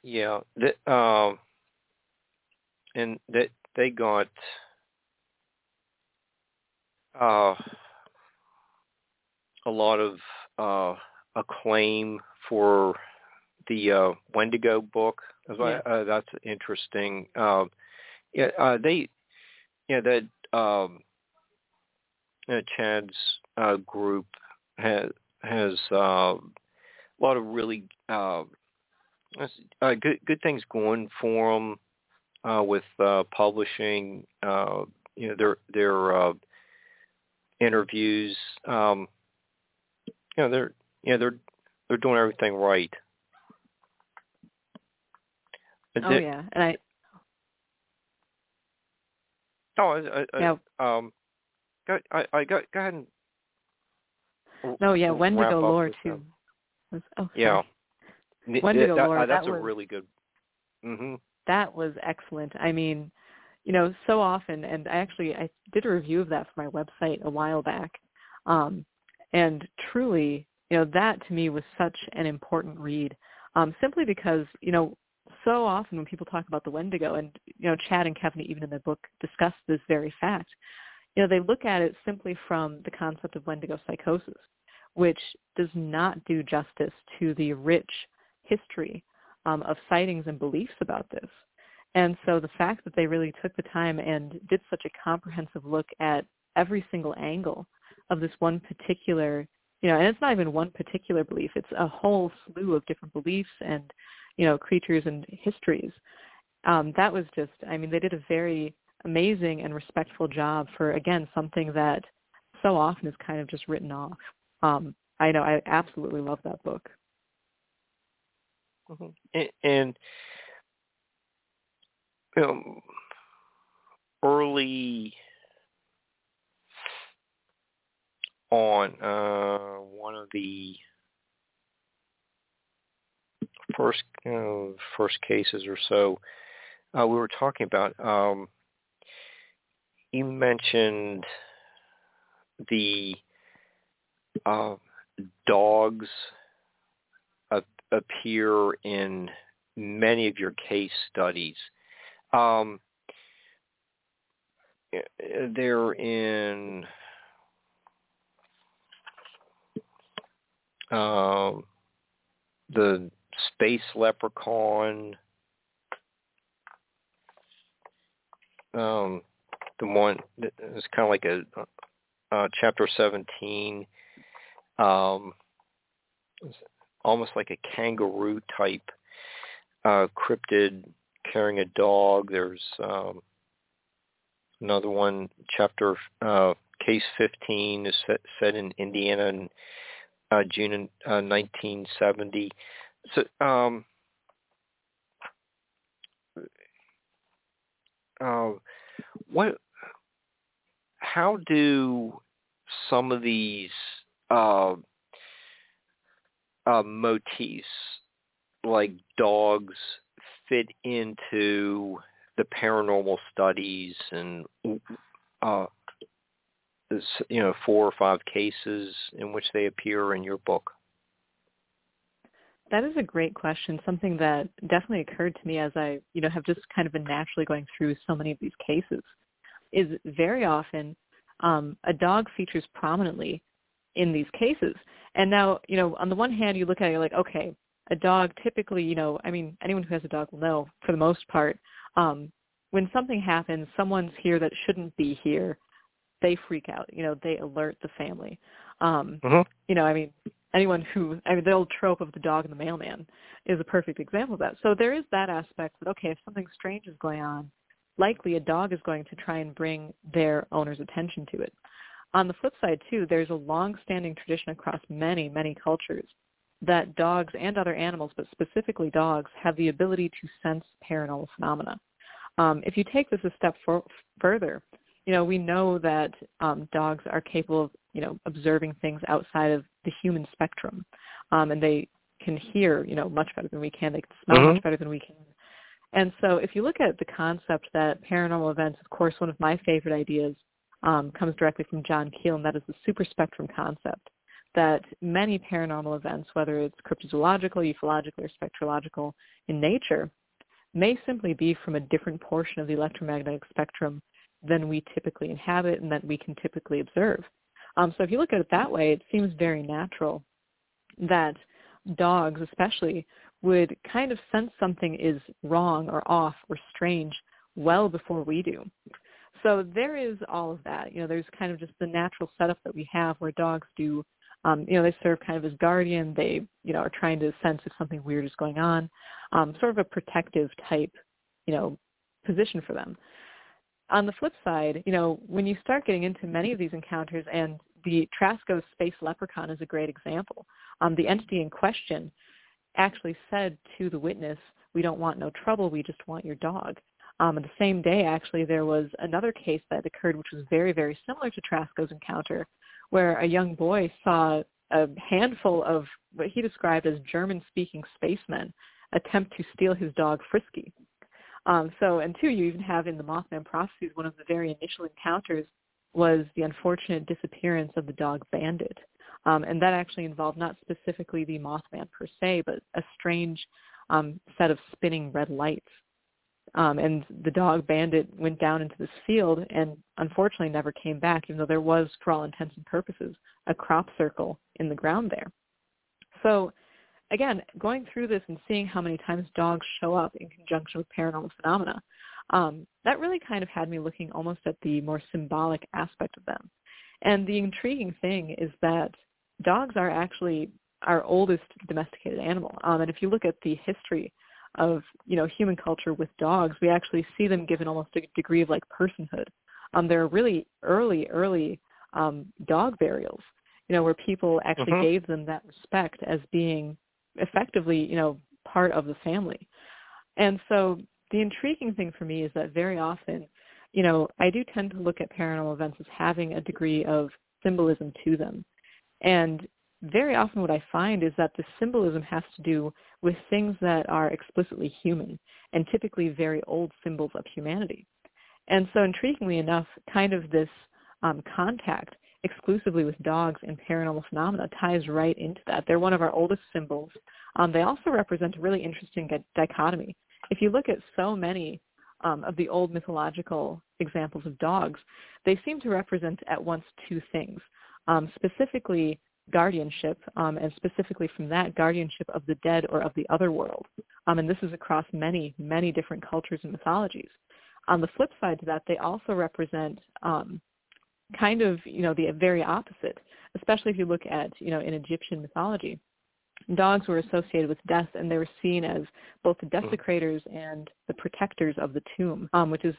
Yeah. And that they got... a lot of acclaim for the Wendigo book. Yeah. That's interesting. Chad's group has a lot of really good things going for them with publishing. You know, their interviews. You know, they're doing everything right. Go ahead. Wendigo lore too. Wendigo lore. Really good. Mm-hmm. That was excellent. I mean, you know, so often, and I did a review of that for my website a while back. And truly, you know, that to me was such an important read, simply because, you know, so often when people talk about the Wendigo, and, you know, Chad and Kevin even in their book discuss this very fact, you know, they look at it simply from the concept of Wendigo psychosis, which does not do justice to the rich history of sightings and beliefs about this. And so the fact that they really took the time and did such a comprehensive look at every single angle of this one particular, you know, and it's not even one particular belief. It's a whole slew of different beliefs and, you know, creatures and histories. That was just, I mean, they did a very amazing and respectful job for, again, something that so often is kind of just written off. I know I absolutely love that book. Mm-hmm. And you know, early on, one of the first cases or so we were talking about, you mentioned the dogs appear in many of your case studies. They're in... the space leprechaun, the one that is kind of like a chapter 17, almost like a kangaroo type cryptid carrying a dog. There's another one, chapter case 15 is set in Indiana and June 1970. So, how do some of these motifs, like dogs, fit into the paranormal studies and you know, 4 or 5 cases in which they appear in your book? That is a great question, something that definitely occurred to me as I, have just kind of been naturally going through so many of these cases, is very often a dog features prominently in these cases. And now, on the one hand, you look at it, you're like, okay, a dog typically, anyone who has a dog will know for the most part, when something happens, someone's here that shouldn't be here, they freak out, they alert the family. The old trope of the dog and the mailman is a perfect example of that. So there is that aspect that, okay, if something strange is going on, likely a dog is going to try and bring their owner's attention to it. On the flip side, too, there's a long-standing tradition across many, many cultures that dogs and other animals, but specifically dogs, have the ability to sense paranormal phenomena. If you take this a step further, we know that dogs are capable of, observing things outside of the human spectrum, and they can hear, much better than we can. They can smell much better than we can. And so if you look at the concept that paranormal events, of course, one of my favorite ideas comes directly from John Keel, and that is the super spectrum concept, that many paranormal events, whether it's cryptozoological, ufological, or spectrological in nature, may simply be from a different portion of the electromagnetic spectrum than we typically inhabit and that we can typically observe. So if you look at it that way, it seems very natural that dogs especially would kind of sense something is wrong or off or strange well before we do. So there is all of that. There's kind of just the natural setup that we have where dogs do, they serve kind of as guardian. They, are trying to sense if something weird is going on, sort of a protective type, position for them. On the flip side, when you start getting into many of these encounters, and the Trasco space leprechaun is a great example, the entity in question actually said to the witness, "We don't want no trouble, we just want your dog." And the same day, actually, there was another case that occurred, which was very, very similar to Trasco's encounter, where a young boy saw a handful of what he described as German-speaking spacemen attempt to steal his dog, Frisky. You even have in the Mothman Prophecies, one of the very initial encounters was the unfortunate disappearance of the dog Bandit. And that actually involved not specifically the Mothman per se, but a strange set of spinning red lights. And the dog Bandit went down into this field and unfortunately never came back, even though there was, for all intents and purposes, a crop circle in the ground there. So again, going through this and seeing how many times dogs show up in conjunction with paranormal phenomena, that really kind of had me looking almost at the more symbolic aspect of them. And the intriguing thing is that dogs are actually our oldest domesticated animal. And if you look at the history of, human culture with dogs, we actually see them given almost a degree of like personhood. There are really early dog burials, where people actually gave them that respect as being effectively, part of the family. And so the intriguing thing for me is that very often, I do tend to look at paranormal events as having a degree of symbolism to them. And very often what I find is that the symbolism has to do with things that are explicitly human and typically very old symbols of humanity. And so intriguingly enough, kind of this contact exclusively with dogs and paranormal phenomena ties right into that. They're one of our oldest symbols. They also represent a really interesting dichotomy. If you look at so many of the old mythological examples of dogs, they seem to represent at once two things, specifically guardianship, and specifically from that, guardianship of the dead or of the other world. And this is across many, many different cultures and mythologies. On the flip side to that, they also represent kind of, the very opposite, especially if you look at, in Egyptian mythology, dogs were associated with death, and they were seen as both the desecrators and the protectors of the tomb, which is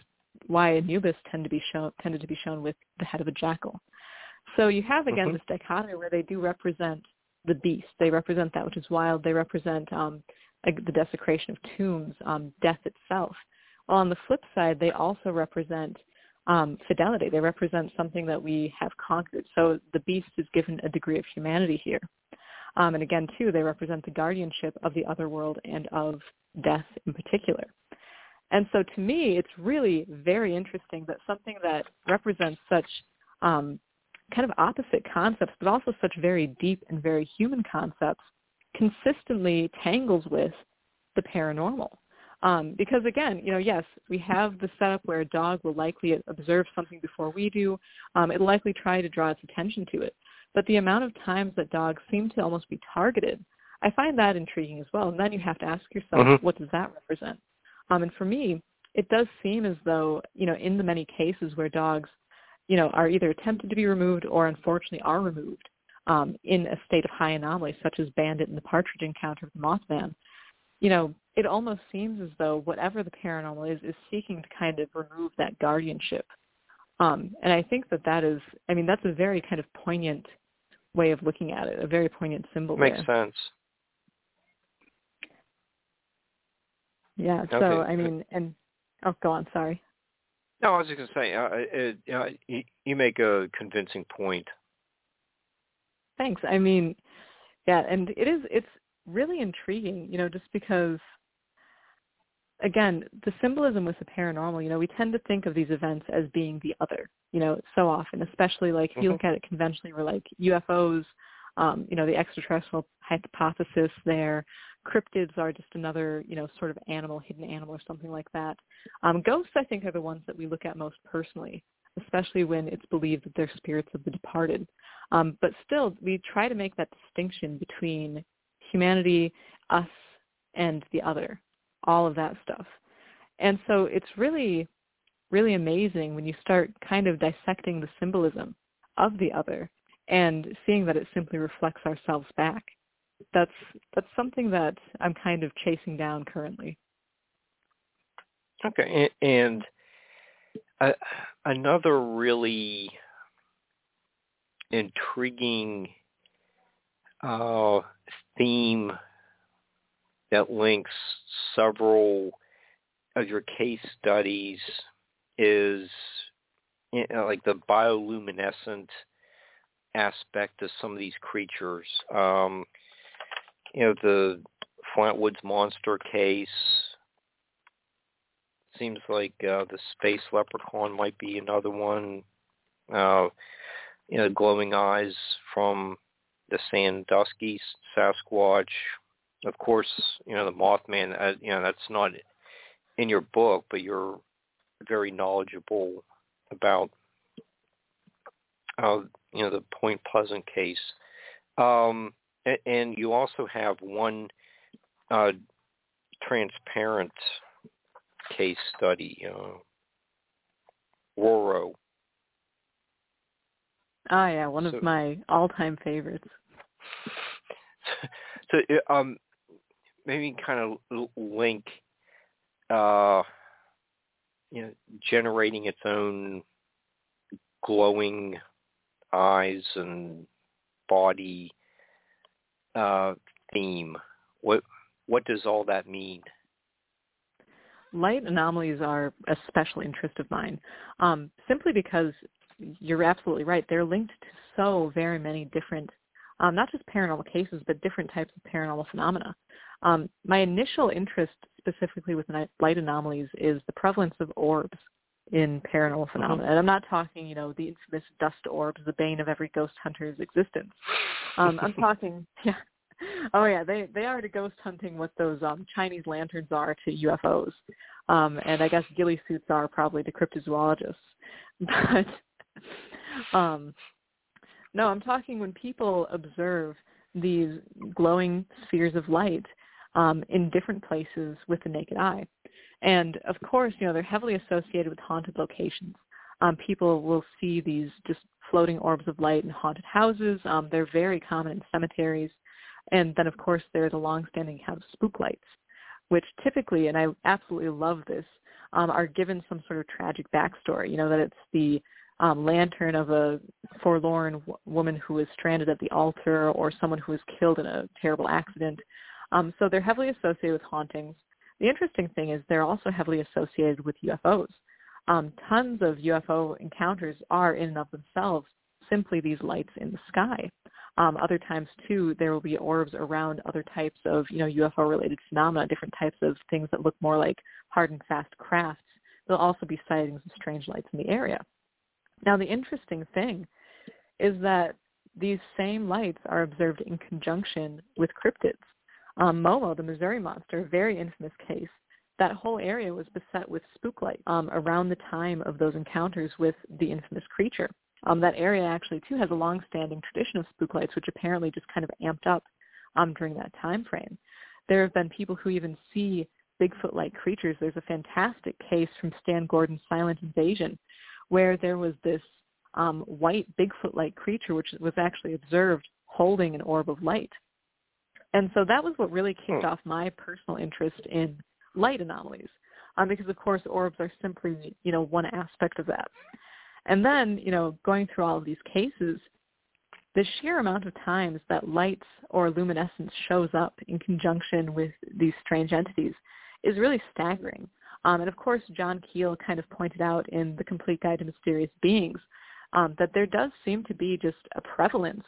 why Anubis tended to be shown with the head of a jackal. So you have, again, this dichotomy where they do represent the beast. They represent that which is wild. They represent the desecration of tombs, death itself. While on the flip side, they also represent fidelity. They represent something that we have conquered. So the beast is given a degree of humanity here. And again, too, they represent the guardianship of the other world and of death in particular. And so to me, it's really very interesting that something that represents such kind of opposite concepts, but also such very deep and very human concepts, consistently tangles with the paranormal. Because again, you know, yes, we have the setup where a dog will likely observe something before we do. It'll likely try to draw its attention to it. But the amount of times that dogs seem to almost be targeted, I find that intriguing as well. And then you have to ask yourself, what does that represent? And for me, it does seem as though, you know, in the many cases where dogs, you know, are either attempted to be removed or unfortunately are removed in a state of high anomaly, such as Bandit and the Partridge encounter with Mothman, you know, it almost seems as though whatever the paranormal is seeking to kind of remove that guardianship. And I think that is, I mean, that's a very kind of poignant way of looking at it, a very poignant symbol. Makes sense. Yeah, okay. So, I mean, and, oh, go on, sorry. No, I was just going to say, you make a convincing point. Thanks. I mean, yeah, and it's really intriguing, you know, just because, again, the symbolism with the paranormal, you know, we tend to think of these events as being the other, you know, so often, especially like if you look at it conventionally, we're like UFOs, you know, the extraterrestrial hypothesis there. Cryptids are just another, you know, sort of animal, hidden animal or something like that. Ghosts, I think, are the ones that we look at most personally, especially when it's believed that they're spirits of the departed. But still, we try to make that distinction between humanity, us, and the other, all of that stuff. And so it's really, really amazing when you start kind of dissecting the symbolism of the other and seeing that it simply reflects ourselves back. That's something that I'm kind of chasing down currently. Okay, and another really intriguing theme that links several of your case studies is, you know, like the bioluminescent aspect of some of these creatures. You know, the Flatwoods Monster case, seems like the space leprechaun might be another one. You know, glowing eyes from the Sandusky Sasquatch. Of course, you know, the Mothman, you know, that's not in your book, but you're very knowledgeable about, you know, the Point Pleasant case. And you also have one transparent case study, Roro. Oh, yeah, one of my all-time favorites. So maybe kind of link, you know, generating its own glowing eyes and body theme. What does all that mean? Light anomalies are a special interest of mine, simply because you're absolutely right. They're linked to so very many different, not just paranormal cases, but different types of paranormal phenomena. My initial interest specifically with light anomalies is the prevalence of orbs in paranormal phenomena. And I'm not talking, you know, the infamous dust orbs, the bane of every ghost hunter's existence. I'm talking, yeah. Oh, yeah, they are to ghost hunting what those Chinese lanterns are to UFOs. And I guess ghillie suits are probably to cryptozoologists. But no, I'm talking when people observe these glowing spheres of light in different places with the naked eye. And, of course, you know, they're heavily associated with haunted locations. People will see these just floating orbs of light in haunted houses. They're very common in cemeteries. And then, of course, there are the longstanding account of spook lights, which typically, and I absolutely love this, are given some sort of tragic backstory, you know, that it's the lantern of a forlorn woman who is stranded at the altar or someone who was killed in a terrible accident. So they're heavily associated with hauntings. The interesting thing is they're also heavily associated with UFOs. Tons of UFO encounters are in and of themselves simply these lights in the sky. Other times, too, there will be orbs around other types of, you know, UFO-related phenomena, different types of things that look more like hard and fast crafts. There'll also be sightings of strange lights in the area. Now, the interesting thing is that these same lights are observed in conjunction with cryptids. Momo, the Missouri monster, very infamous case. That whole area was beset with spook lights around the time of those encounters with the infamous creature. That area actually, too, has a long-standing tradition of spook lights, which apparently just kind of amped up during that time frame. There have been people who even see Bigfoot-like creatures. There's a fantastic case from Stan Gordon's Silent Invasion where there was this white Bigfoot-like creature, which was actually observed holding an orb of light. And so that was what really kicked off my personal interest in light anomalies, because, of course, orbs are simply, you know, one aspect of that. And then, you know, going through all of these cases, the sheer amount of times that lights or luminescence shows up in conjunction with these strange entities is really staggering. And, of course, John Keel kind of pointed out in The Complete Guide to Mysterious Beings that there does seem to be just a prevalence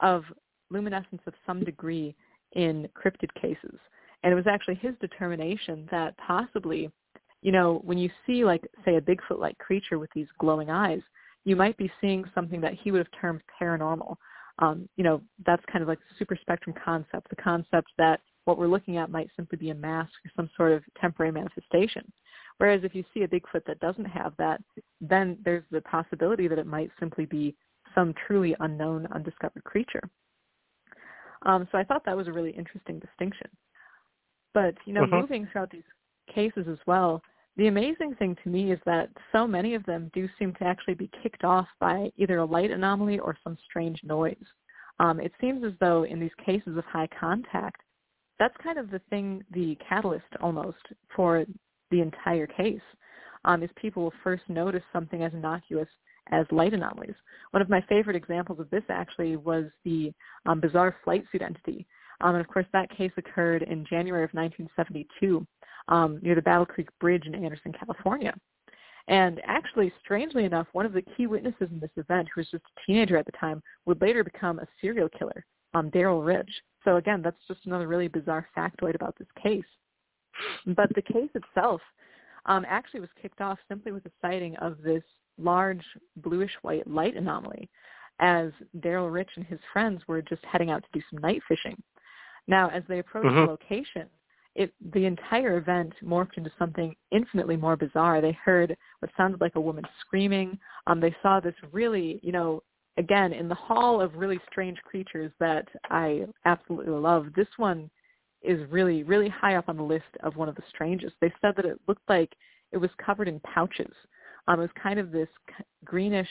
of luminescence of some degree in cryptid cases. And it was actually his determination that possibly, you know, when you see, like, say, a Bigfoot-like creature with these glowing eyes, you might be seeing something that he would have termed paranormal. You know, that's kind of like the super spectrum concept, the concept that what we're looking at might simply be a mask or some sort of temporary manifestation. Whereas if you see a Bigfoot that doesn't have that, then there's the possibility that it might simply be some truly unknown, undiscovered creature. So I thought that was a really interesting distinction. But, you know, moving throughout these cases as well, the amazing thing to me is that so many of them do seem to actually be kicked off by either a light anomaly or some strange noise. It seems as though in these cases of high contact, that's kind of the thing, the catalyst almost for the entire case, is people will first notice something as innocuous as light anomalies. One of my favorite examples of this actually was the bizarre flight suit entity. And, of course, that case occurred in January of 1972 near the Battle Creek Bridge in Anderson, California. And actually, strangely enough, one of the key witnesses in this event, who was just a teenager at the time, would later become a serial killer, Daryl Ridge. So, again, that's just another really bizarre factoid about this case. But the case itself actually was kicked off simply with a sighting of this large bluish-white light anomaly as Daryl Ridge and his friends were just heading out to do some night fishing. Now, as they approached the location, the entire event morphed into something infinitely more bizarre. They heard what sounded like a woman screaming. They saw this really, you know, again, in the hall of really strange creatures that I absolutely love, this one is really, really high up on the list of one of the strangest. They said that it looked like it was covered in pouches. It was kind of this greenish,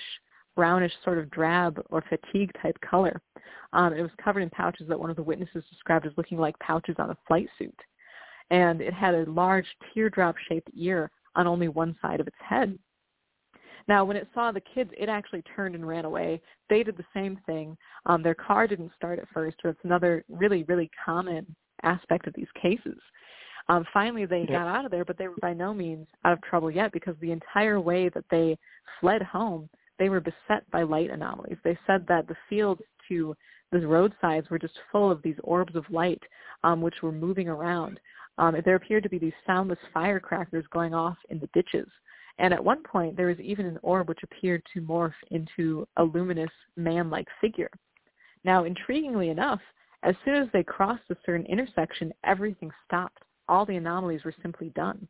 brownish sort of drab or fatigue type color. It was covered in pouches that one of the witnesses described as looking like pouches on a flight suit. And it had a large teardrop-shaped ear on only one side of its head. Now, when it saw the kids, it actually turned and ran away. They did the same thing. Their car didn't start at first, so it's another really, really common aspect of these cases. Finally, they got out of there, but they were by no means out of trouble yet, because the entire way that they fled home, they were beset by light anomalies. They said that the fields to the roadsides were just full of these orbs of light, which were moving around. There appeared to be these soundless firecrackers going off in the ditches. And at one point, there was even an orb which appeared to morph into a luminous man-like figure. Now, intriguingly enough, as soon as they crossed a certain intersection, everything stopped. All the anomalies were simply done.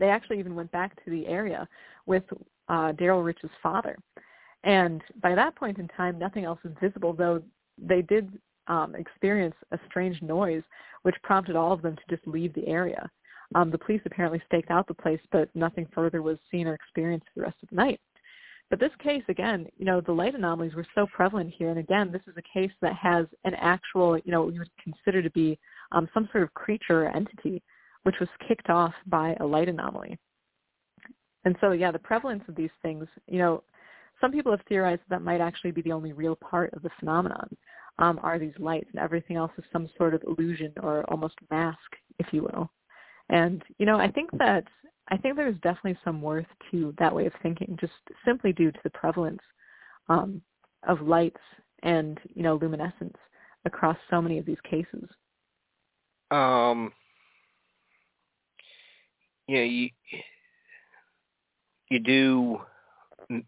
They actually even went back to the area with Daryl Rich's father. And by that point in time, nothing else was visible, though they did experience a strange noise, which prompted all of them to just leave the area. The police apparently staked out the place, but nothing further was seen or experienced the rest of the night. But this case, again, you know, the light anomalies were so prevalent here. And again, this is a case that has an actual, you know, what you would consider to be some sort of creature or entity, which was kicked off by a light anomaly. And so, yeah, the prevalence of these things, you know, some people have theorized that might actually be the only real part of the phenomenon, are these lights, and everything else is some sort of illusion or almost mask, if you will. And, you know, I think there's definitely some worth to that way of thinking, just simply due to the prevalence of lights and, you know, luminescence across so many of these cases. Yeah, you do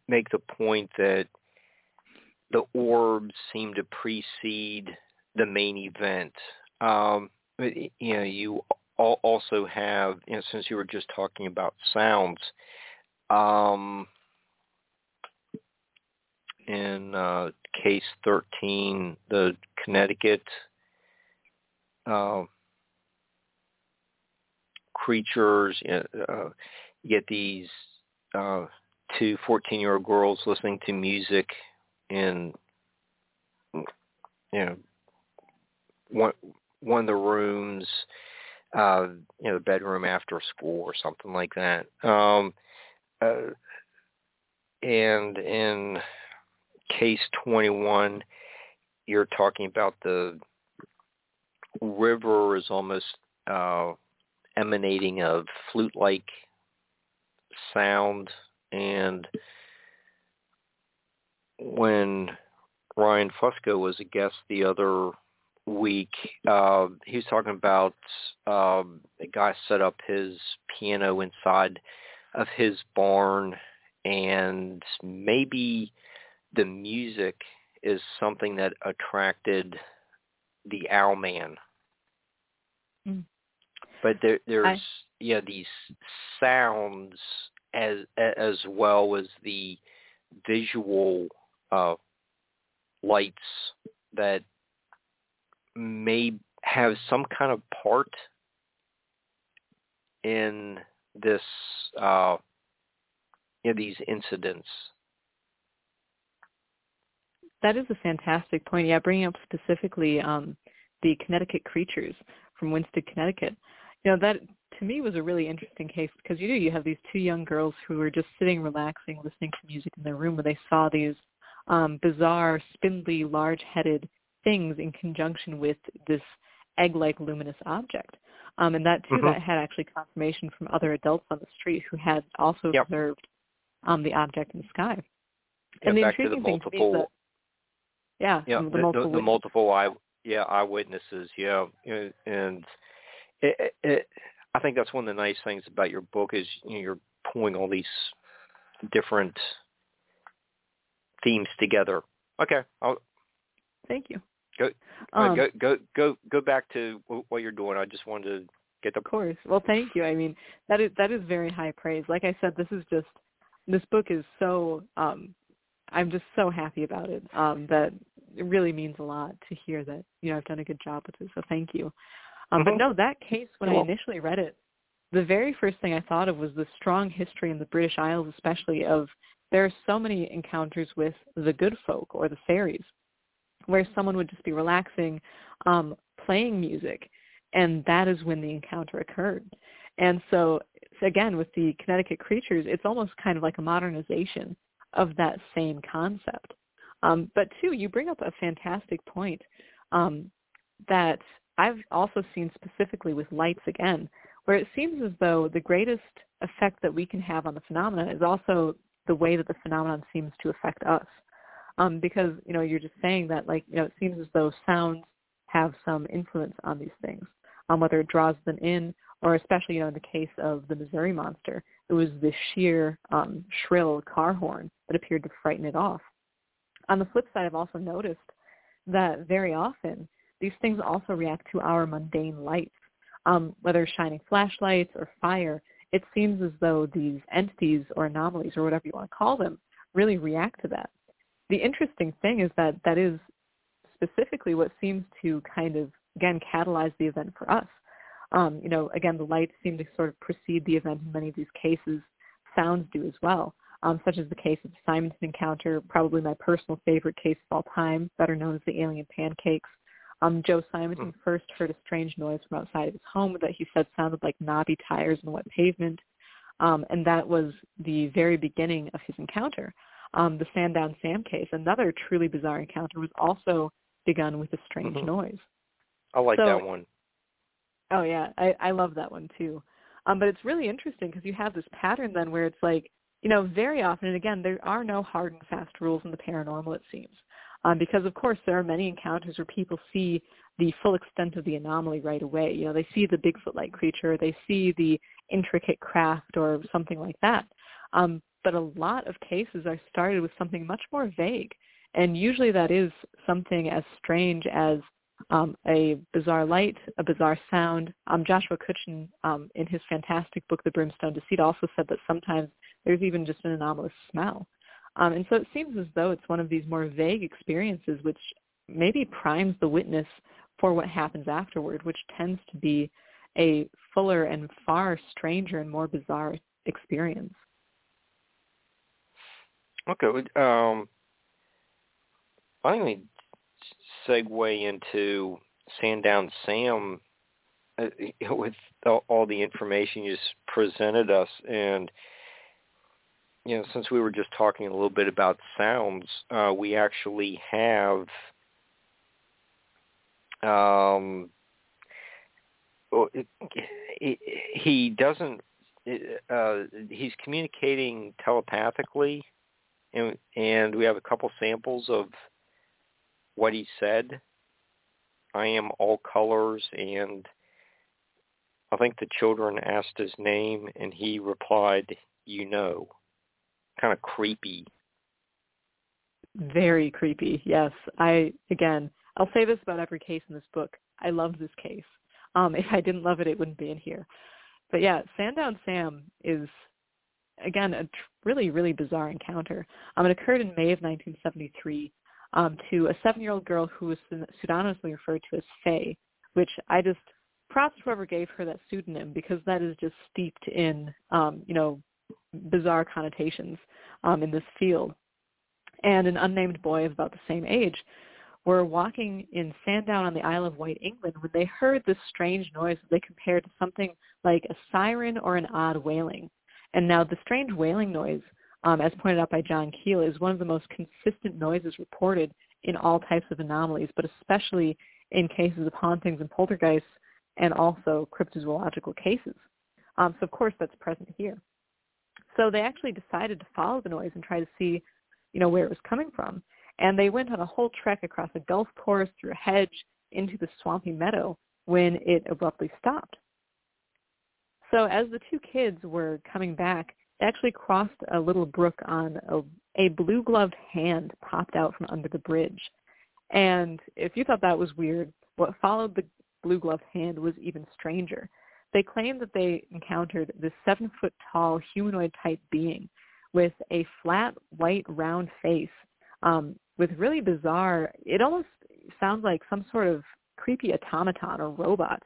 make the point that the orbs seem to precede the main event. You also have, since you were just talking about sounds, in case 13, the Connecticut creatures, you get these two 14-year-old girls listening to music in, one of the rooms, the bedroom after school or something like that. And in case 21, you're talking about the river is almost emanating a flute-like sound. And when Ryan Fusco was a guest the other week, he was talking about a guy set up his piano inside of his barn, and maybe the music is something that attracted the owl man. Mm. But there's these sounds as well as the visual lights that may have some kind of part in this these incidents. That is a fantastic point. Yeah, bringing up specifically the Connecticut creatures from Winsted, Connecticut. That to me was a really interesting case because you have these two young girls who were just sitting, relaxing, listening to music in their room when they saw these bizarre, spindly, large-headed things in conjunction with this egg-like luminous object. And that, too, that had actually confirmation from other adults on the street who had also observed the object in the sky. And the intriguing thing to me is that, the multiple eyewitnesses, and I think that's one of the nice things about your book is you're pulling all these different themes together. Okay, thank you. Go back to what you're doing. I just wanted to get the. Of course. Well, thank you. I mean, that is very high praise. Like I said, this book is so. I'm just so happy about it. That it really means a lot to hear that I've done a good job with it. So thank you. But no, that case, when I initially read it, the very first thing I thought of was the strong history in the British Isles, especially of there are so many encounters with the good folk or the fairies, where someone would just be relaxing, playing music, and that is when the encounter occurred. And so, again, with the Connecticut creatures, it's almost kind of like a modernization of that same concept. But, too, you bring up a fantastic point that I've also seen specifically with lights again, where it seems as though the greatest effect that we can have on the phenomena is also the way that the phenomenon seems to affect us. Because, you're just saying that, it seems as though sounds have some influence on these things, whether it draws them in, or especially, in the case of the Missouri monster, it was the sheer shrill car horn that appeared to frighten it off. On the flip side, I've also noticed that very often these things also react to our mundane lights, whether shining flashlights or fire. It seems as though these entities or anomalies or whatever you want to call them really react to that. The interesting thing is that that is specifically what seems to kind of, again, catalyze the event for us. Again, the lights seem to sort of precede the event in many of these cases. Sounds do as well, such as the case of the Simonton encounter, probably my personal favorite case of all time, better known as the alien pancakes. Joe Simonton first heard a strange noise from outside of his home that he said sounded like knobby tires on wet pavement, and that was the very beginning of his encounter. The Sandown Sam case, another truly bizarre encounter, was also begun with a strange noise. I like that one. Oh, yeah. I love that one, too. But it's really interesting because you have this pattern then where it's like, very often, and again, there are no hard and fast rules in the paranormal, it seems. Because, of course, there are many encounters where people see the full extent of the anomaly right away. They see the Bigfoot-like creature, they see the intricate craft or something like that. But a lot of cases are started with something much more vague And usually that is something as strange as a bizarre light, a bizarre sound. Joshua Kutchin, in his fantastic book, The Brimstone Deceit, also said that sometimes there's even just an anomalous smell. And so it seems as though it's one of these more vague experiences which maybe primes the witness for what happens afterward, which tends to be a fuller and far stranger and more bizarre experience. Okay. I'm going to segue into Sandown Sam with all the information you just presented us. And, you know, since we were just talking a little bit about sounds, we actually have he doesn't, he's communicating telepathically, and we have a couple samples of what he said. I am all colors, and I think the children asked his name, and he replied, you know. Kind of creepy. Very creepy, yes. I'll say this about every case in this book. I love this case. If I didn't love it, it wouldn't be in here. But yeah, Sandown Sam is, again, a really, really bizarre encounter. It occurred in May of 1973 to a 7-year-old girl who was pseudonymously referred to as Faye, which I just, props to whoever gave her that pseudonym, because that is just steeped in, bizarre connotations in this field. And an unnamed boy of about the same age were walking in Sandown on the Isle of Wight, England, when they heard this strange noise that they compared to something like a siren or an odd wailing. And now the strange wailing noise, as pointed out by John Keel, is one of the most consistent noises reported in all types of anomalies, but especially in cases of hauntings and poltergeists and also cryptozoological cases. So, of course, that's present here. So they actually decided to follow the noise and try to see, where it was coming from. And they went on a whole trek across a golf course, through a hedge, into the swampy meadow, when it abruptly stopped. So as the two kids were coming back, they actually crossed a little brook on a blue-gloved hand popped out from under the bridge. And if you thought that was weird, what followed the blue-gloved hand was even stranger. They claimed that they encountered this 7-foot-tall humanoid-type being with a flat, white, round face, with really bizarre, it almost sounds like some sort of creepy automaton or robot.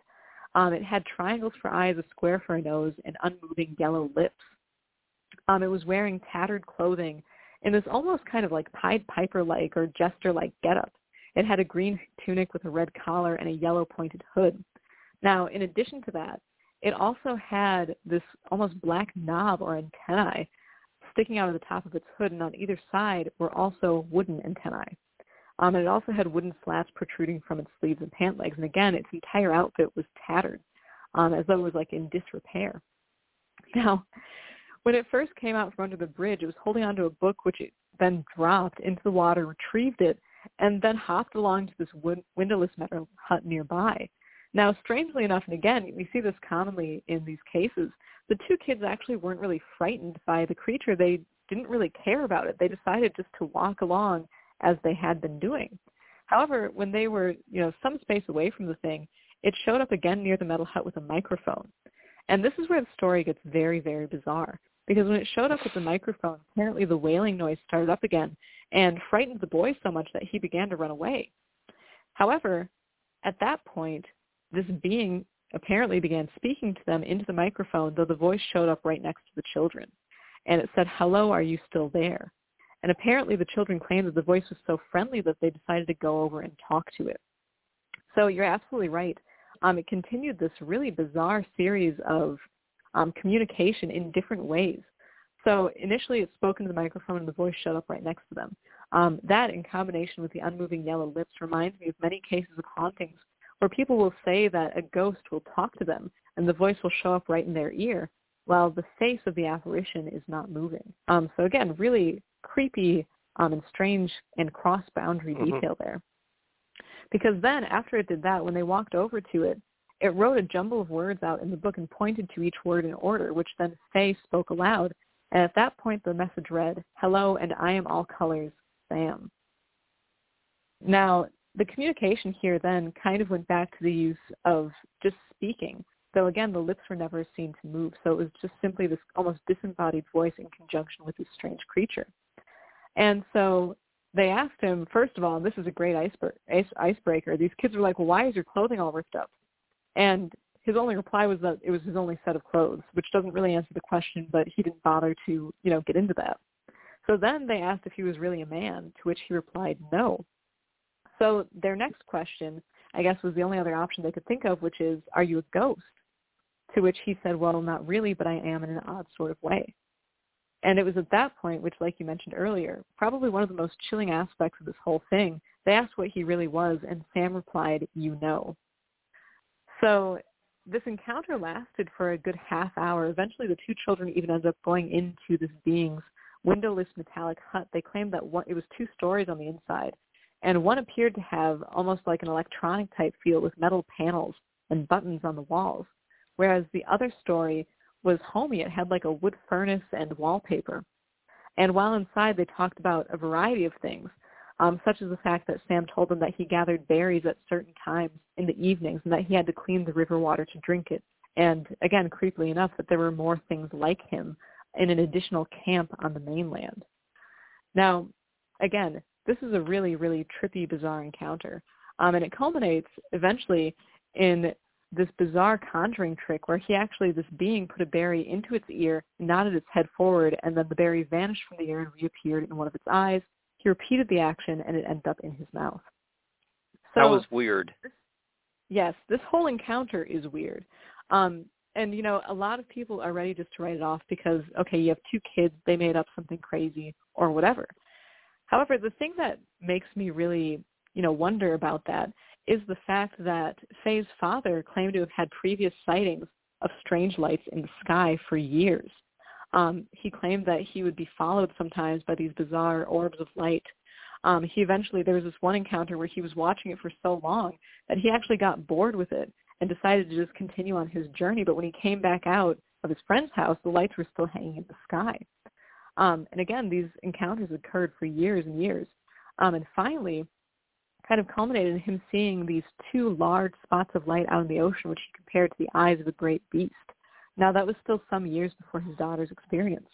It had triangles for eyes, a square for a nose, and unmoving yellow lips. It was wearing tattered clothing in this almost kind of like Pied Piper-like or jester-like getup. It had a green tunic with a red collar and a yellow pointed hood. Now, in addition to that, it also had this almost black knob or antennae sticking out of the top of its hood, and on either side were also wooden antennae. And it also had wooden slats protruding from its sleeves and pant legs. And again, its entire outfit was tattered, as though it was like in disrepair. Now, when it first came out from under the bridge, it was holding onto a book, which it then dropped into the water, retrieved it, and then hopped along to this windowless metal hut nearby. Now, strangely enough, and again, we see this commonly in these cases, the two kids actually weren't really frightened by the creature. They didn't really care about it. They decided just to walk along as they had been doing. However, when they were, some space away from the thing, it showed up again near the metal hut with a microphone. And this is where the story gets very, very bizarre, because when it showed up with the microphone, apparently the wailing noise started up again and frightened the boy so much that he began to run away. However, at that point, this being apparently began speaking to them into the microphone, though the voice showed up right next to the children. And it said, hello, are you still there? And apparently the children claimed that the voice was so friendly that they decided to go over and talk to it. So you're absolutely right. It continued this really bizarre series of communication in different ways. So initially it spoke into the microphone and the voice showed up right next to them. That, in combination with the unmoving yellow lips, reminds me of many cases of hauntings where people will say that a ghost will talk to them and the voice will show up right in their ear while the face of the apparition is not moving. So again, really creepy and strange and cross-boundary detail there. Because then after it did that, when they walked over to it, it wrote a jumble of words out in the book and pointed to each word in order, which then Faye spoke aloud. And at that point, the message read, hello, and I am all colors, Sam. Now, the communication here then kind of went back to the use of just speaking. Though again, the lips were never seen to move, so it was just simply this almost disembodied voice in conjunction with this strange creature. And so they asked him, first of all, and this is a great icebreaker, these kids were like, well, why is your clothing all ripped up? And his only reply was that it was his only set of clothes, which doesn't really answer the question, but he didn't bother to, you know, get into that. So then they asked if he was really a man, to which he replied no. So their next question, I guess, was the only other option they could think of, which is, are you a ghost? To which he said, well, not really, but I am in an odd sort of way. And it was at that point, which, like you mentioned earlier, probably one of the most chilling aspects of this whole thing, they asked what he really was, and Sam replied, you know. So this encounter lasted for a good half hour. Eventually, the two children even ended up going into this being's windowless metallic hut. They claimed that it was 2 stories on the inside, and one appeared to have almost like an electronic-type feel with metal panels and buttons on the walls, whereas the other story was homey. It had like a wood furnace and wallpaper. And while inside, they talked about a variety of things, such as the fact that Sam told them that he gathered berries at certain times in the evenings and that he had to clean the river water to drink it. And again, creepily enough, that there were more things like him in an additional camp on the mainland. Now, again, this is a really, really trippy, bizarre encounter. And it culminates eventually in this bizarre conjuring trick where this being put a berry into its ear, nodded its head forward, and then the berry vanished from the air and reappeared in one of its eyes. He repeated the action, and it ended up in his mouth. So, that was weird. Yes, this whole encounter is weird. And, you know, a lot of people are ready just to write it off because, okay, you have 2 kids, they made up something crazy or whatever. However, the thing that makes me really, you know, wonder about that is the fact that Faye's father claimed to have had previous sightings of strange lights in the sky for years. He claimed that he would be followed sometimes by these bizarre orbs of light. There was this one encounter where he was watching it for so long that he actually got bored with it and decided to just continue on his journey. But when he came back out of his friend's house, the lights were still hanging in the sky. And again, these encounters occurred for years and years. And finally, kind of culminated in him seeing these 2 large spots of light out in the ocean, which he compared to the eyes of a great beast. Now, that was still some years before his daughter's experience.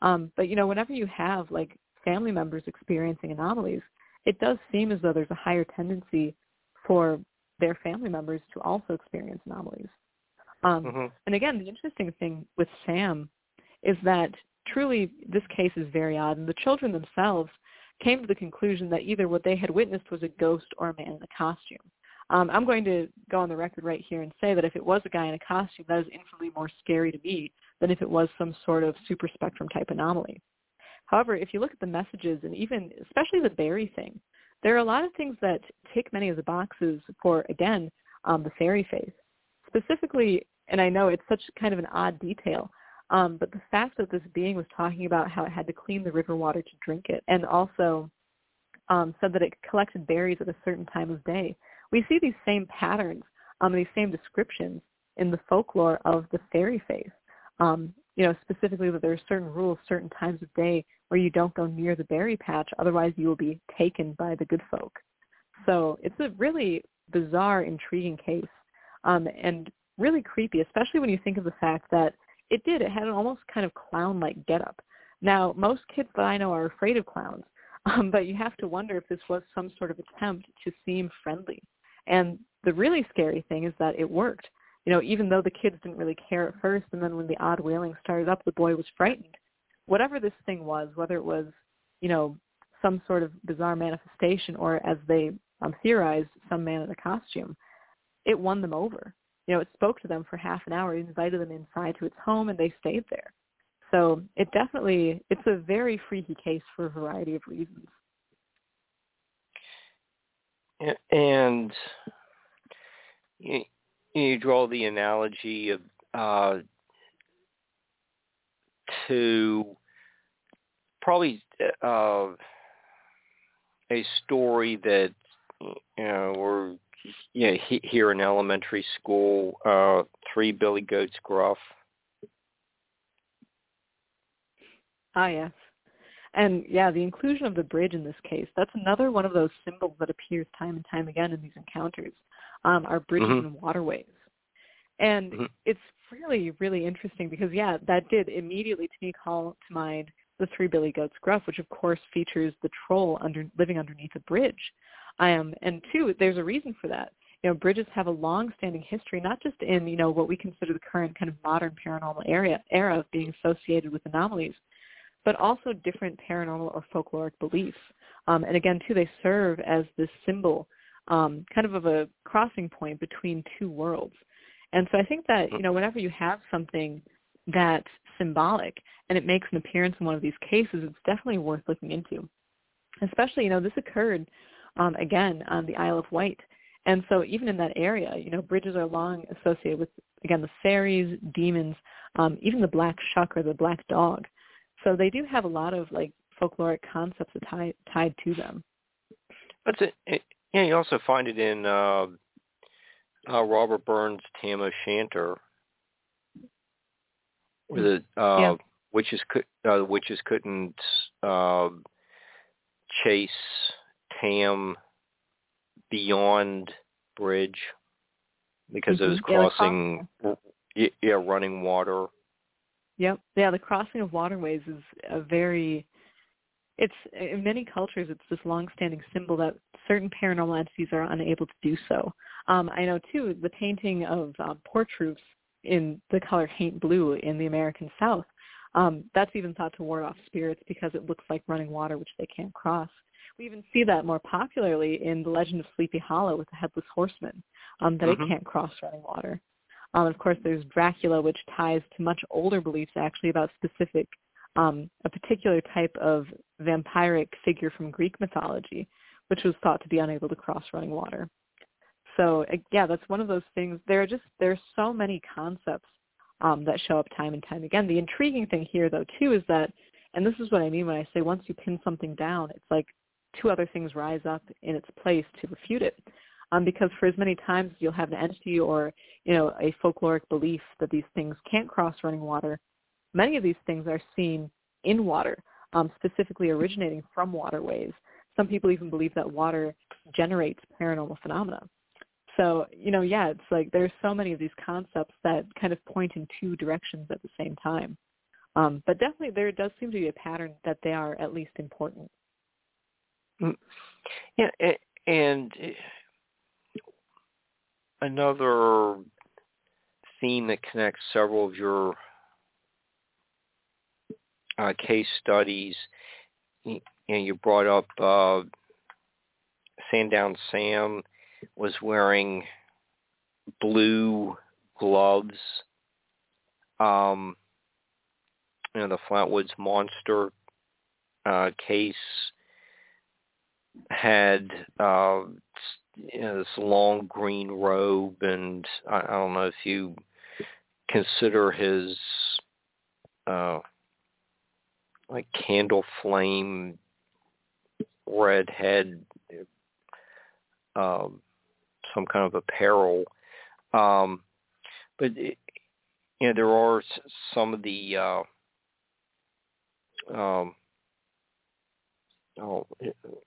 But, you know, whenever you have, like, family members experiencing anomalies, it does seem as though there's a higher tendency for their family members to also experience anomalies. And again, the interesting thing with Sam is that truly, this case is very odd, and the children themselves came to the conclusion that either what they had witnessed was a ghost or a man in a costume. I'm going to go on the record right here and say that if it was a guy in a costume, that is infinitely more scary to me than if it was some sort of super spectrum type anomaly. However, if you look at the messages and even, especially the berry thing, there are a lot of things that tick many of the boxes for, again, the fairy faith. Specifically, and I know it's such kind of an odd detail, but the fact that this being was talking about how it had to clean the river water to drink it, and also said that it collected berries at a certain time of day. We see these same patterns, these same descriptions in the folklore of the fairy faith. You know, specifically that there are certain rules, certain times of day where you don't go near the berry patch, otherwise you will be taken by the good folk. So it's a really bizarre, intriguing case, and really creepy, especially when you think of the fact that it did. It had an almost kind of clown-like getup. Now, most kids that I know are afraid of clowns, but you have to wonder if this was some sort of attempt to seem friendly. And the really scary thing is that it worked. You know, even though the kids didn't really care at first, and then when the odd wailing started up, the boy was frightened. Whatever this thing was, whether it was, you know, some sort of bizarre manifestation or, as they theorized, some man in a costume, it won them over. You know, it spoke to them for half an hour. It invited them inside to its home, and they stayed there. So it definitely, it's a very freaky case for a variety of reasons. And you draw the analogy of to probably a story that, you know, or yeah, here in elementary school, 3 Billy Goats Gruff. Ah, yes. And yeah, the inclusion of the bridge in this case, that's another one of those symbols that appears time and time again in these encounters, are bridges mm-hmm. and waterways. And mm-hmm. it's really, really interesting because, yeah, that did immediately to me call to mind the Three Billy Goats Gruff, which of course features the troll living underneath a bridge. And two, there's a reason for that. You know, bridges have a long-standing history, not just in, you know, what we consider the current kind of modern paranormal era of being associated with anomalies, but also different paranormal or folkloric beliefs. And again, too, they serve as this symbol, kind of a crossing point between two worlds. And so I think that, you know, whenever you have something that's symbolic and it makes an appearance in one of these cases, it's definitely worth looking into. Especially, you know, this occurred, again, on the Isle of Wight. And so even in that area, you know, bridges are long associated with, again, the fairies, demons, even the black shuck or the black dog. So they do have a lot of, like, folkloric concepts that tied to them. But yeah, you also find it in Robert Burns' Tam O'Shanter, where the witches couldn't chase Tam beyond bridge because it was crossing, running water. Yep. Yeah, the crossing of waterways is a very, it's in many cultures, it's this long-standing symbol that certain paranormal entities are unable to do so. I know, too, the painting of porch roofs in the color Haint Blue in the American South, that's even thought to ward off spirits because it looks like running water, which they can't cross. We even see that more popularly in The Legend of Sleepy Hollow with the Headless Horseman, that it can't cross running water. Of course, there's Dracula, which ties to much older beliefs, actually, about a particular type of vampiric figure from Greek mythology, which was thought to be unable to cross running water. So, yeah, that's one of those things. There are so many concepts that show up time and time again. The intriguing thing here, though, too, is that, and this is what I mean when I say once you pin something down, it's like two other things rise up in its place to refute it. Because for as many times you'll have an entity or, you know, a folkloric belief that these things can't cross running water, many of these things are seen in water, specifically originating from waterways. Some people even believe that water generates paranormal phenomena. So, you know, yeah, it's like there's so many of these concepts that kind of point in two directions at the same time. But definitely there does seem to be a pattern that they are at least important. Yeah, and another theme that connects several of your case studies, and you brought up Sandown Sam was wearing blue gloves. You know, the Flatwoods Monster case had this long green robe, and I don't know if you consider his like candle flame red head some kind of apparel, but it, you know, there are some of the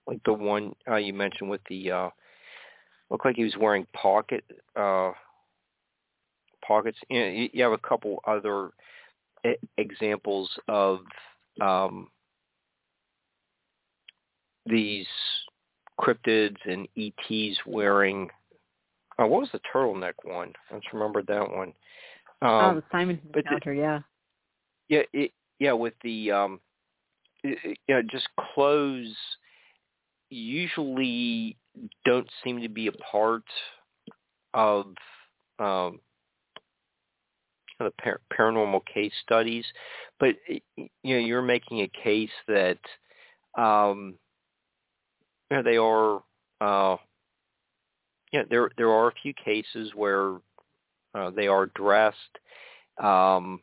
like the one you mentioned with the looked like he was wearing pockets. You have a couple other examples of these cryptids and ETs wearing. Oh, what was the turtleneck one? I just remembered that one. The Simon encounter, with the just clothes usually don't seem to be a part of the paranormal case studies, but you know, you're making a case that they are. There are a few cases where they are dressed. You know,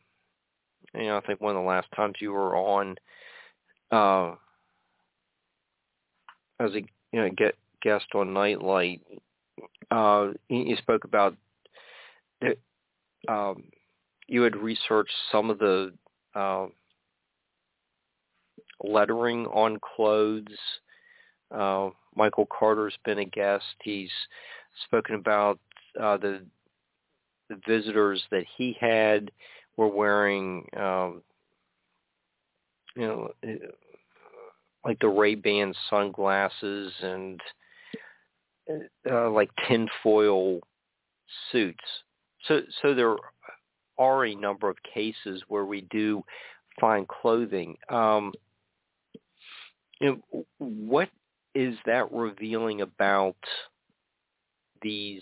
I think one of the last times you were on, as a guest on Night Light, you spoke about you had researched some of the lettering on clothes. Michael Carter's been a guest. He's spoken about the visitors that he had were wearing, you know, like the Ray-Ban sunglasses and like tinfoil suits. So there are a number of cases where we do find clothing. You know, what is that revealing about these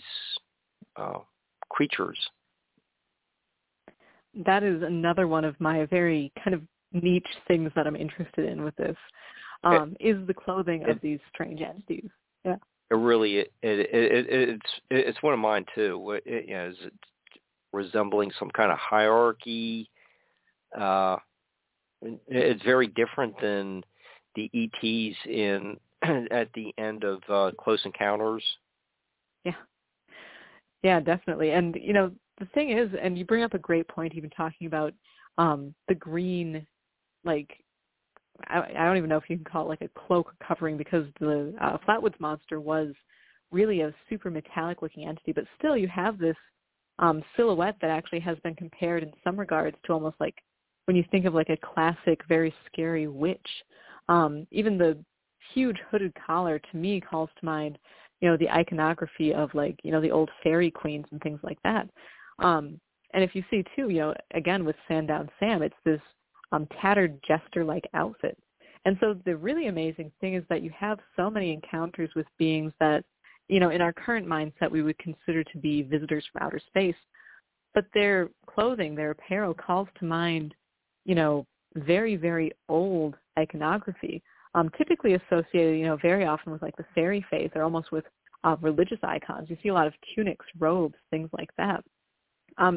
creatures? That is another one of my very kind of niche things that I'm interested in with this, is the clothing of these strange entities. Yeah. It really, it's one of mine too. You know, is it resembling some kind of hierarchy? It's very different than the ETs in at the end of Close Encounters. Yeah, yeah, definitely. And you know, the thing is, and you bring up a great point, even talking about the green, like. I don't even know if you can call it like a cloak covering, because the Flatwoods Monster was really a super metallic looking entity, but still you have this silhouette that actually has been compared in some regards to almost like when you think of like a classic, very scary witch. Even the huge hooded collar to me calls to mind, you know, the iconography of like, you know, the old fairy queens and things like that. And if you see too, you know, again with Sandown Sam, it's this tattered jester-like outfit. And so the really amazing thing is that you have so many encounters with beings that, you know, in our current mindset we would consider to be visitors from outer space, but their clothing, their apparel calls to mind, you know, very, very old iconography, typically associated, you know, very often with like the fairy faith or almost with religious icons. You see a lot of tunics, robes, things like that.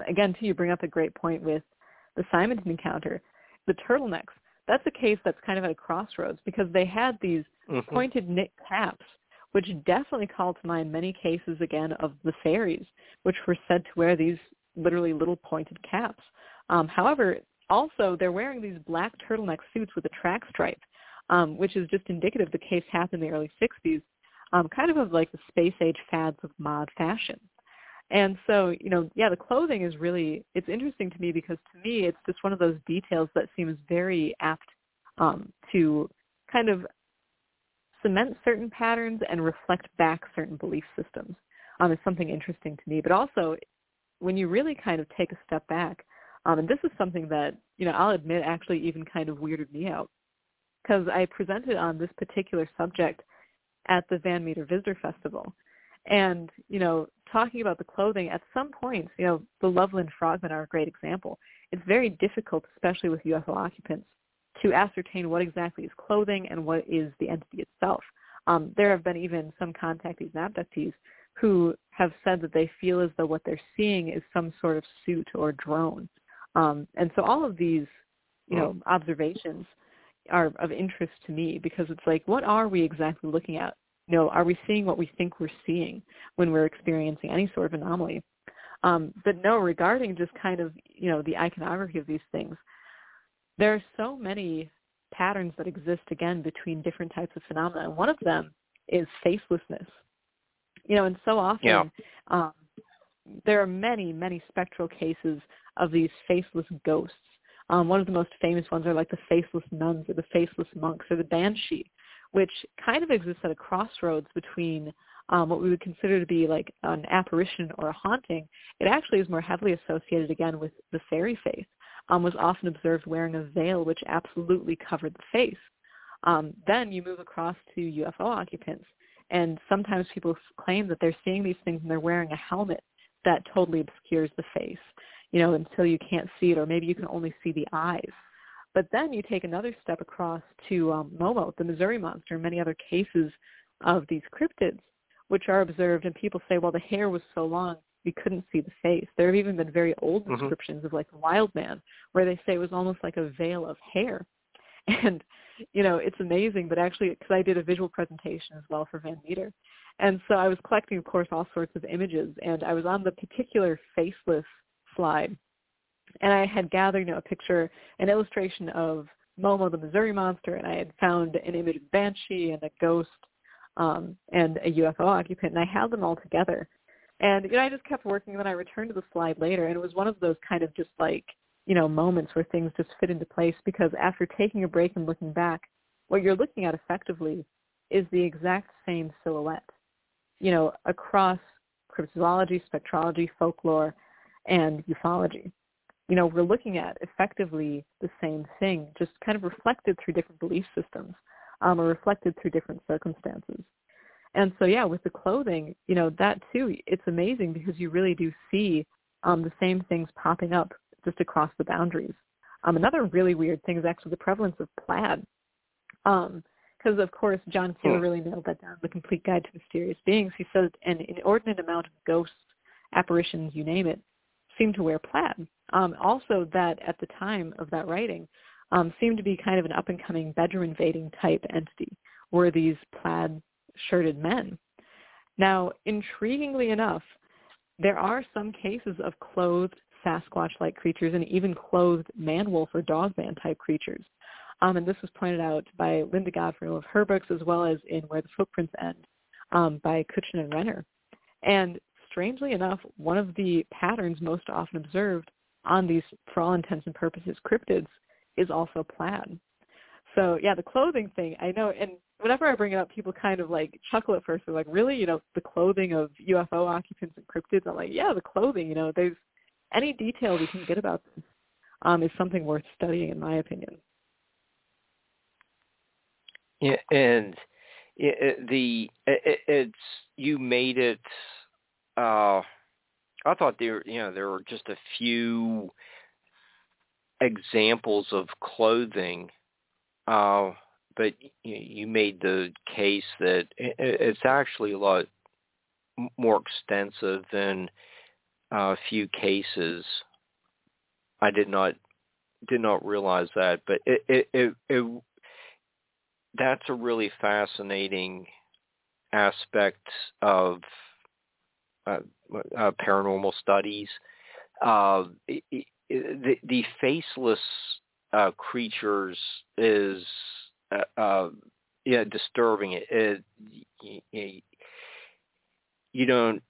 Again, too, you bring up a great point with the Simonton encounter. The turtlenecks, that's a case that's kind of at a crossroads because they had these pointed knit caps, which definitely call to mind many cases, again, of the fairies, which were said to wear these literally little pointed caps. However, also, they're wearing these black turtleneck suits with a track stripe, which is just indicative the case happened in the early 60s, kind of like the space-age fads of mod fashion. And so, you know, yeah, the clothing is really, it's interesting to me because to me it's just one of those details that seems very apt to kind of cement certain patterns and reflect back certain belief systems. Is something interesting to me. But also, when you really kind of take a step back, and this is something that, you know, I'll admit actually even kind of weirded me out because I presented on this particular subject at the Van Meter Visitor Festival. And, you know, talking about the clothing, at some points, you know, the Loveland Frogman are a great example. It's very difficult, especially with UFO occupants, to ascertain what exactly is clothing and what is the entity itself. There have been even some contactees and abductees who have said that they feel as though what they're seeing is some sort of suit or drone. And so all of these, you know, observations are of interest to me because it's like, what are we exactly looking at? You know, are we seeing what we think we're seeing when we're experiencing any sort of anomaly? But no, regarding just kind of, you know, the iconography of these things, there are so many patterns that exist, again, between different types of phenomena. And one of them is facelessness. You know, and so often there are many, many spectral cases of these faceless ghosts. One of the most famous ones are like the faceless nuns or the faceless monks or the banshee, which kind of exists at a crossroads between what we would consider to be like an apparition or a haunting. It actually is more heavily associated, again, with the fairy faith, was often observed wearing a veil which absolutely covered the face. Then you move across to UFO occupants, and sometimes people claim that they're seeing these things and they're wearing a helmet that totally obscures the face, you know, until you can't see it, or maybe you can only see the eyes. But then you take another step across to Momo, the Missouri monster, and many other cases of these cryptids, which are observed, and people say, well, the hair was so long, we couldn't see the face. There have even been very old descriptions of like the Wild Man, where they say it was almost like a veil of hair. And, you know, it's amazing, but actually, because I did a visual presentation as well for Van Meter. And so I was collecting, of course, all sorts of images, and I was on the particular faceless slide. And I had gathered, you know, a picture, an illustration of Momo the Missouri Monster, and I had found an image of Banshee and a ghost and a UFO occupant, and I had them all together. And, you know, I just kept working, and then I returned to the slide later, and it was one of those kind of just like, you know, moments where things just fit into place, because after taking a break and looking back, what you're looking at effectively is the exact same silhouette, you know, across cryptozoology, spectrology, folklore, and ufology. You know, we're looking at effectively the same thing, just kind of reflected through different belief systems, or reflected through different circumstances. And so, yeah, with the clothing, you know, that too, it's amazing because you really do see the same things popping up just across the boundaries. Another really weird thing is actually the prevalence of plaid. Because, of course, John Keel really nailed that down, The Complete Guide to Mysterious Beings. He says an inordinate amount of ghosts, apparitions, you name it, seem to wear plaid. Also that at the time of that writing seemed to be kind of an up-and-coming bedroom invading type entity, were these plaid-shirted men. Now, intriguingly enough, there are some cases of clothed Sasquatch-like creatures and even clothed man-wolf or dog-man-type creatures. And this was pointed out by Linda Godfrey in one of her books, as well as in Where the Footprints End by Kutchin and Renner. And strangely enough, one of the patterns most often observed on these, for all intents and purposes, cryptids is also plaid. So, yeah, the clothing thing, I know, and whenever I bring it up, people kind of, like, chuckle at first. They're like, really? You know, the clothing of UFO occupants and cryptids? I'm like, yeah, the clothing, you know, there's any detail we can get about this is something worth studying, in my opinion. Yeah, and it's you made it. I thought there were just a few examples of clothing, but you made the case that it's actually a lot more extensive than a few cases. I did not realize that, but it that's a really fascinating aspect of paranormal studies. The faceless creatures is disturbing. You don't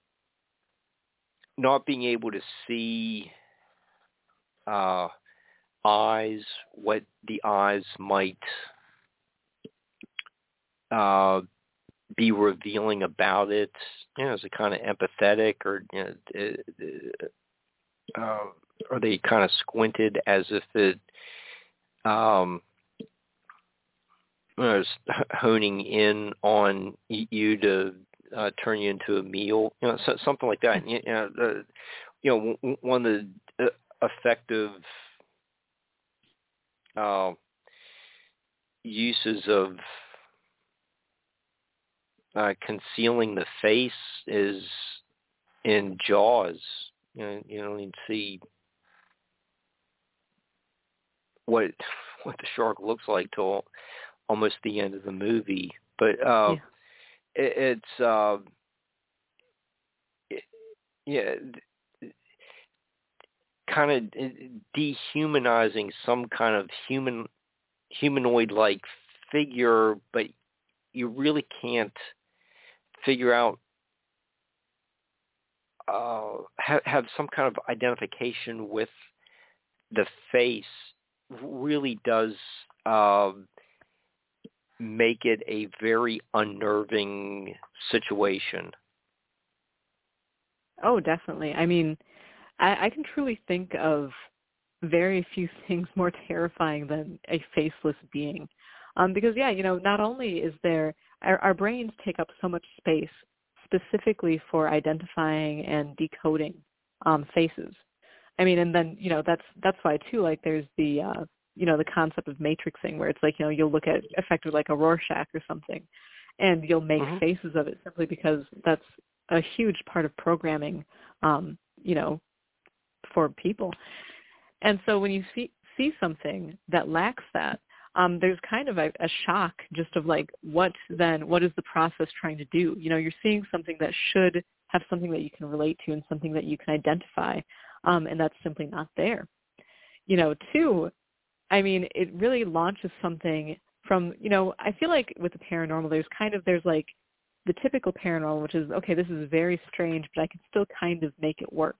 not being able to see eyes, what the eyes might be revealing about it, you know, is it kind of empathetic, or you know, are they kind of squinted as if it is honing in on you to turn you into a meal, you know, something like that. One of the effective uses of concealing the face is in Jaws. You don't even see what the shark looks like till almost the end of the movie. But kind of dehumanizing some kind of humanoid-like figure, but you really can't figure out, have some kind of identification with the face, really does make it a very unnerving situation. Oh, definitely. I mean, I can truly think of very few things more terrifying than a faceless being. Because, not only is there our brains take up so much space specifically for identifying and decoding faces. I mean, and then, that's why, too, like there's the, the concept of matrixing, where it's like, you'll look at effectively like a Rorschach or something, and you'll make faces of it simply because that's a huge part of programming, for people. And so when you see something that lacks that, there's kind of a shock just of like, what is the process trying to do? You know, you're seeing something that should have something that you can relate to and something that you can identify, and that's simply not there. You know, two, I mean, it really launches something from, you know, I feel like with the paranormal, there's like the typical paranormal, which is, okay, this is very strange, but I can still kind of make it work.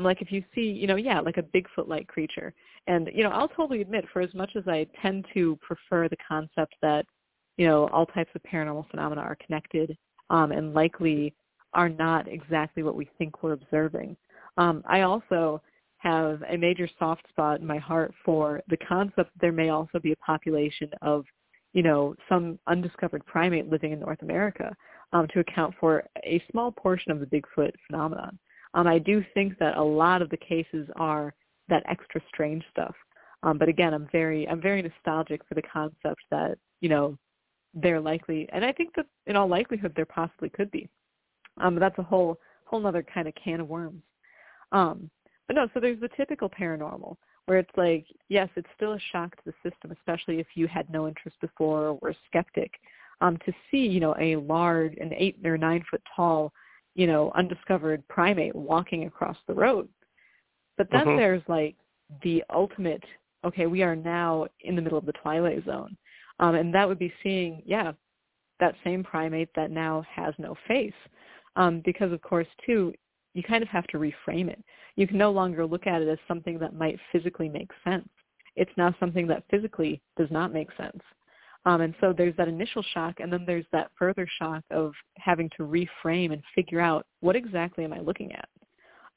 Like if you see, you know, yeah, like a Bigfoot-like creature. And, you know, I'll totally admit, for as much as I tend to prefer the concept that, you know, all types of paranormal phenomena are connected and likely are not exactly what we think we're observing. I also have a major soft spot in my heart for the concept that there may also be a population of, you know, some undiscovered primate living in North America to account for a small portion of the Bigfoot phenomenon. I do think that a lot of the cases are that extra strange stuff. But again, I'm very nostalgic for the concept that, you know, they're likely, and I think that in all likelihood there possibly could be. But that's a whole other kind of can of worms. But no, so there's the typical paranormal where it's like, yes, it's still a shock to the system, especially if you had no interest before or were a skeptic, to see, you know, an 8 or 9 foot tall, you know, undiscovered primate walking across the road. But then there's like the ultimate, okay, we are now in the middle of the Twilight Zone. And that would be seeing, yeah, that same primate that now has no face. Because of course too, you kind of have to reframe it. You can no longer look at it as something that might physically make sense. It's now something that physically does not make sense. And so there's that initial shock, and then there's that further shock of having to reframe and figure out, what exactly am I looking at?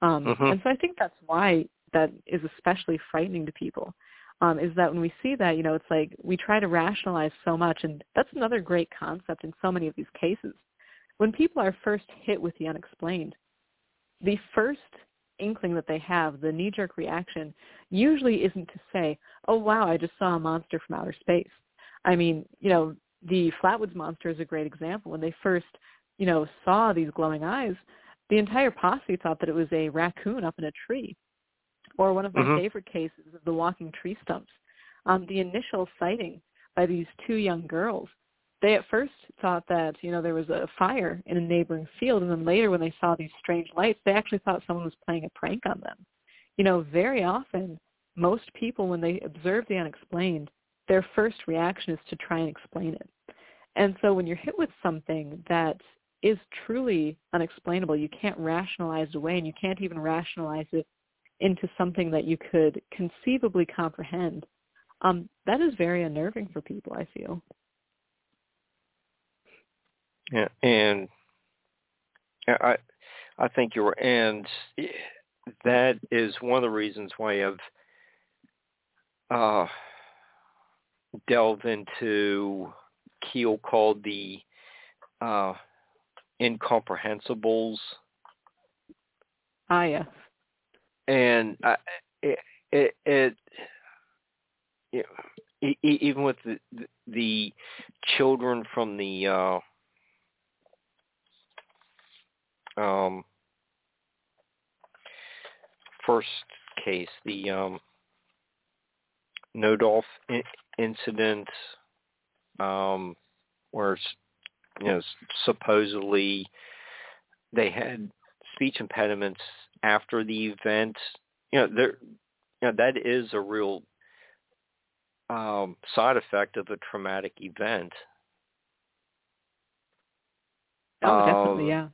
And so I think that's why that is especially frightening to people, is that when we see that, you know, it's like we try to rationalize so much, and that's another great concept in so many of these cases. When people are first hit with the unexplained, the first inkling that they have, the knee-jerk reaction, usually isn't to say, oh, wow, I just saw a monster from outer space. I mean, you know, the Flatwoods Monster is a great example. When they first, you know, saw these glowing eyes, the entire posse thought that it was a raccoon up in a tree. Or one of my favorite cases of the walking tree stumps. The initial sighting by these two young girls, they at first thought that, you know, there was a fire in a neighboring field, and then later when they saw these strange lights, they actually thought someone was playing a prank on them. You know, very often, most people, when they observe the unexplained, their first reaction is to try and explain it. And so when you're hit with something that is truly unexplainable, you can't rationalize it away, and you can't even rationalize it into something that you could conceivably comprehend. That is very unnerving for people, I feel. Yeah, and I think you're, and that is one of the reasons why I've delved into Keel called the incomprehensibles. Ah, yeah. And even with the children from the first case, the Nodolf incident, where, you know, supposedly they had speech impediments after the event. You know, there, you know, that is a real side effect of a traumatic event. Oh, definitely, yeah.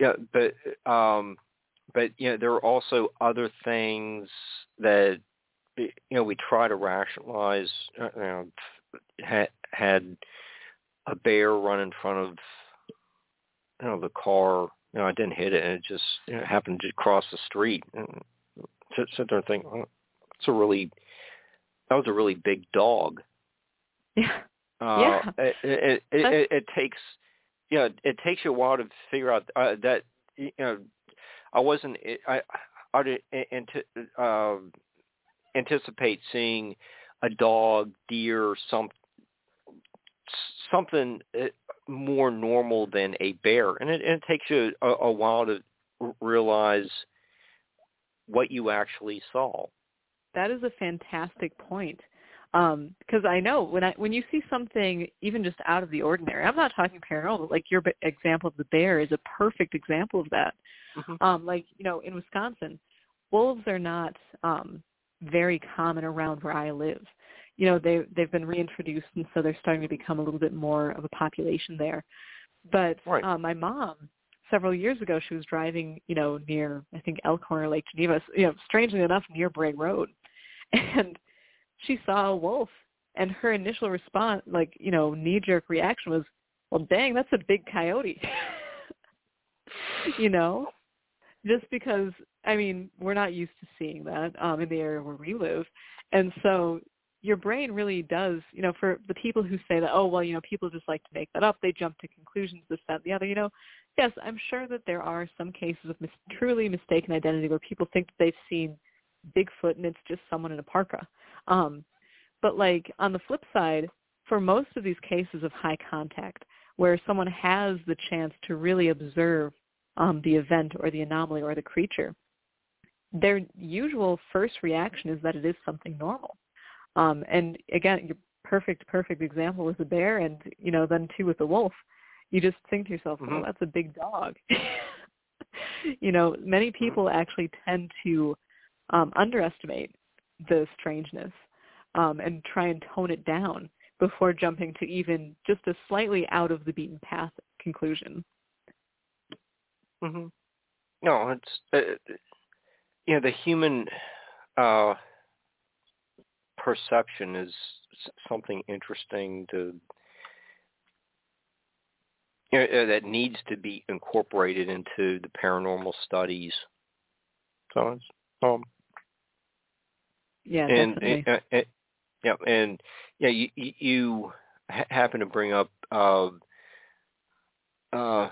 Yeah, but you know, there are also other things that, you know, we try to rationalize. You know, had a bear run in front of, you know, the car. You know, I didn't hit it, and it just, you know, happened to cross the street. And sit there and think, oh, that was a really big dog. Yeah. It takes. Yeah, it takes you a while to figure out that, you know, I didn't anticipate seeing a dog, deer, something more normal than a bear, and it takes you a while to realize what you actually saw. That is a fantastic point. Because I know when you see something even just out of the ordinary, I'm not talking paranormal, like your example of the bear is a perfect example of that. Like, you know, in Wisconsin, wolves are not very common around where I live. You know, they've been reintroduced, and so they're starting to become a little bit more of a population there. But right. My mom, several years ago, she was driving, you know, near, I think, Elkhorn or Lake Geneva, you know, strangely enough, near Bray Road. And she saw a wolf, and her initial response, like, you know, knee-jerk reaction was, well, dang, that's a big coyote. You know, just because, I mean, we're not used to seeing that in the area where we live. And so your brain really does, you know, for the people who say that, oh, well, you know, people just like to make that up. They jump to conclusions, this, that, and the other, you know. Yes, I'm sure that there are some cases of truly mistaken identity where people think that they've seen Bigfoot and it's just someone in a parka. But like on the flip side, for most of these cases of high contact where someone has the chance to really observe the event or the anomaly or the creature, their usual first reaction is that it is something normal. And again, your perfect example is the bear, and you know, then too with the wolf, you just think to yourself, mm-hmm. "Oh, that's a big dog." You know, many people actually tend to underestimate the strangeness and try and tone it down before jumping to even just a slightly out of the beaten path conclusion. Mm-hmm. No, it's you know, the human. Perception is something interesting to, you know, that needs to be incorporated into the paranormal studies. So, yeah, definitely. You happen to bring up, you know,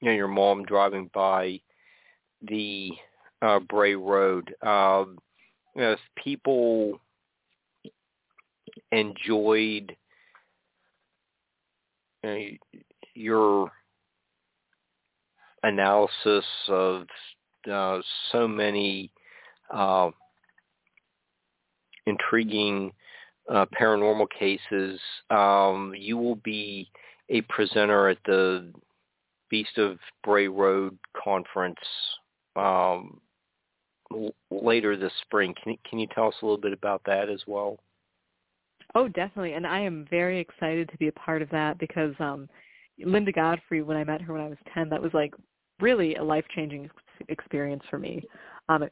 your mom driving by the Bray Road. You know, if people enjoyed, you know, your analysis of so many intriguing paranormal cases, you will be a presenter at the Beast of Bray Road Conference later this spring. Can you tell us a little bit about that as well? Oh, definitely. And I am very excited to be a part of that because Linda Godfrey, when I met her when I was 10, that was like really a life-changing experience for me.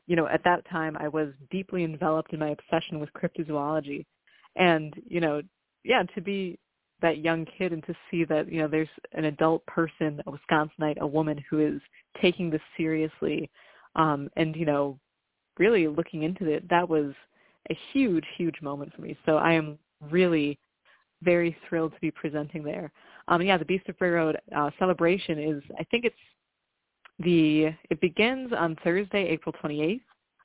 You know, at that time, I was deeply enveloped in my obsession with cryptozoology. And, you know, yeah, to be that young kid and to see that, you know, there's an adult person, a Wisconsinite, a woman who is taking this seriously and, you know, really looking into it, that was a huge, huge moment for me. So I am really very thrilled to be presenting there. Yeah, the Beast of Bray Road celebration is, I think it begins on Thursday, April 28th,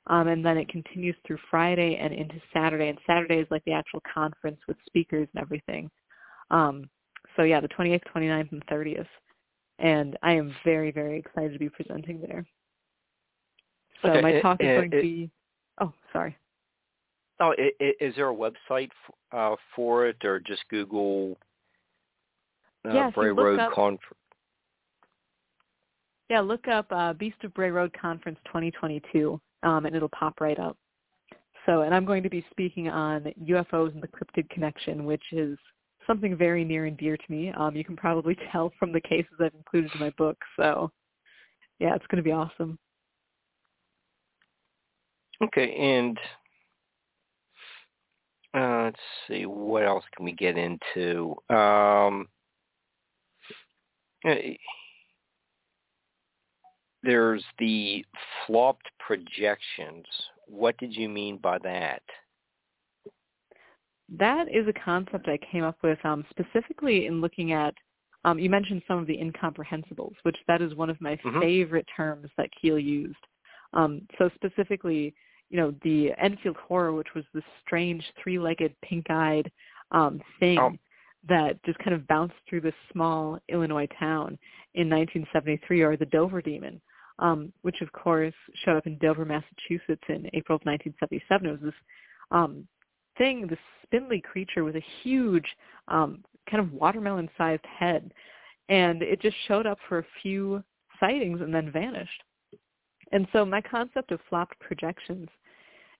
and then it continues through Friday and into Saturday. And Saturday is like the actual conference with speakers and everything. So yeah, the 28th, 29th, and 30th. And I am very, very excited to be presenting there. So okay, my talk is going to be. Oh, sorry. Oh, is there a website for it, or just Google Bray Road Conference? Yeah, look up Beast of Bray Road Conference 2022, and it'll pop right up. So, and I'm going to be speaking on UFOs and the cryptid connection, which is something very near and dear to me. You can probably tell from the cases I've included in my book. So, yeah, it's going to be awesome. Okay, and let's see, what else can we get into? There's the flopped projections. What did you mean by that? That is a concept I came up with specifically in looking at, you mentioned some of the incomprehensibles, which that is one of my mm-hmm. favorite terms that Keel used. So specifically, you know, the Enfield Horror, which was this strange three-legged pink-eyed thing that just kind of bounced through this small Illinois town in 1973, or the Dover Demon, which, of course, showed up in Dover, Massachusetts in April of 1977. It was this thing, this spindly creature with a huge kind of watermelon-sized head, and it just showed up for a few sightings and then vanished. And so my concept of flopped projections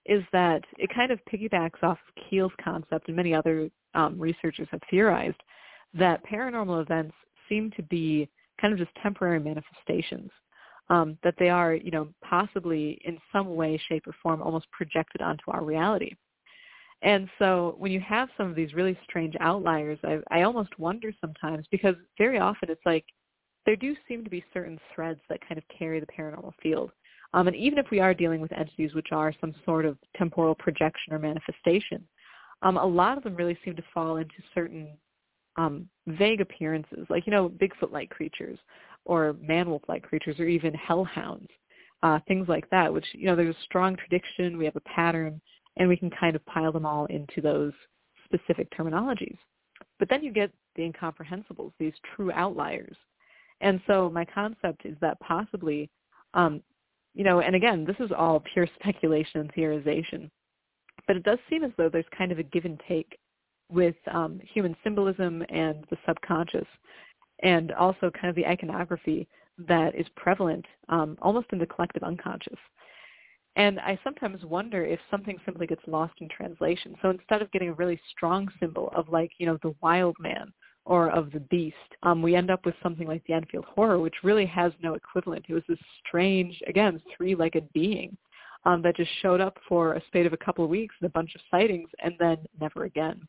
is that it kind of piggybacks off Keel's concept, and many other researchers have theorized, that paranormal events seem to be kind of just temporary manifestations, that they are, you know, possibly in some way, shape, or form almost projected onto our reality. And so when you have some of these really strange outliers, I almost wonder sometimes, because very often it's like there do seem to be certain threads that kind of carry the paranormal field. And even if we are dealing with entities which are some sort of temporal projection or manifestation, a lot of them really seem to fall into certain vague appearances, like, you know, Bigfoot-like creatures or man-wolf-like creatures or even hellhounds, things like that, which, you know, there's a strong prediction, we have a pattern, and we can kind of pile them all into those specific terminologies. But then you get the incomprehensibles, these true outliers. And so my concept is that possibly, you know, and again, this is all pure speculation and theorization, but it does seem as though there's kind of a give and take with human symbolism and the subconscious, and also kind of the iconography that is prevalent almost in the collective unconscious. And I sometimes wonder if something simply gets lost in translation. So instead of getting a really strong symbol of, like, you know, the wild man or of the beast, we end up with something like the Enfield Horror, which really has no equivalent. It was this strange, again, three-legged being that just showed up for a spate of a couple of weeks and a bunch of sightings and then never again.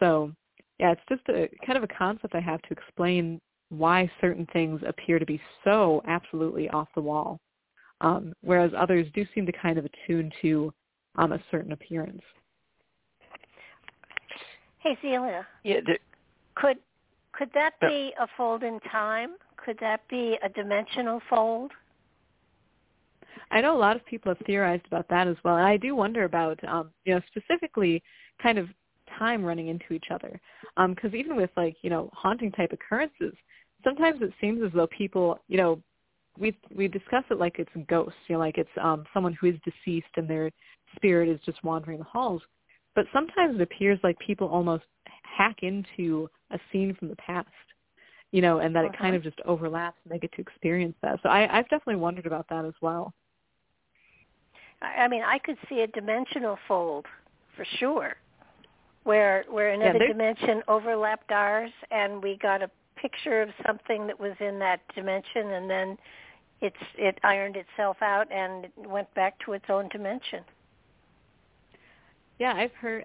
So, yeah, it's just a kind of a concept I have to explain why certain things appear to be so absolutely off the wall, whereas others do seem to kind of attune to a certain appearance. Hey, Zelia. Yeah. Could that be a fold in time? Could that be a dimensional fold? I know a lot of people have theorized about that as well, and I do wonder about, you know, specifically kind of time running into each other, because even with, like, you know, haunting type occurrences, sometimes it seems as though people, you know, we discuss it like it's ghosts, you know, like it's someone who is deceased and their spirit is just wandering the halls. But sometimes it appears like people almost hack into a scene from the past, you know, and that it kind of just overlaps and they get to experience that. So I've definitely wondered about that as well. I mean, I could see a dimensional fold for sure, where another dimension overlapped ours and we got a picture of something that was in that dimension, and then it ironed itself out and it went back to its own dimension. Yeah, I've heard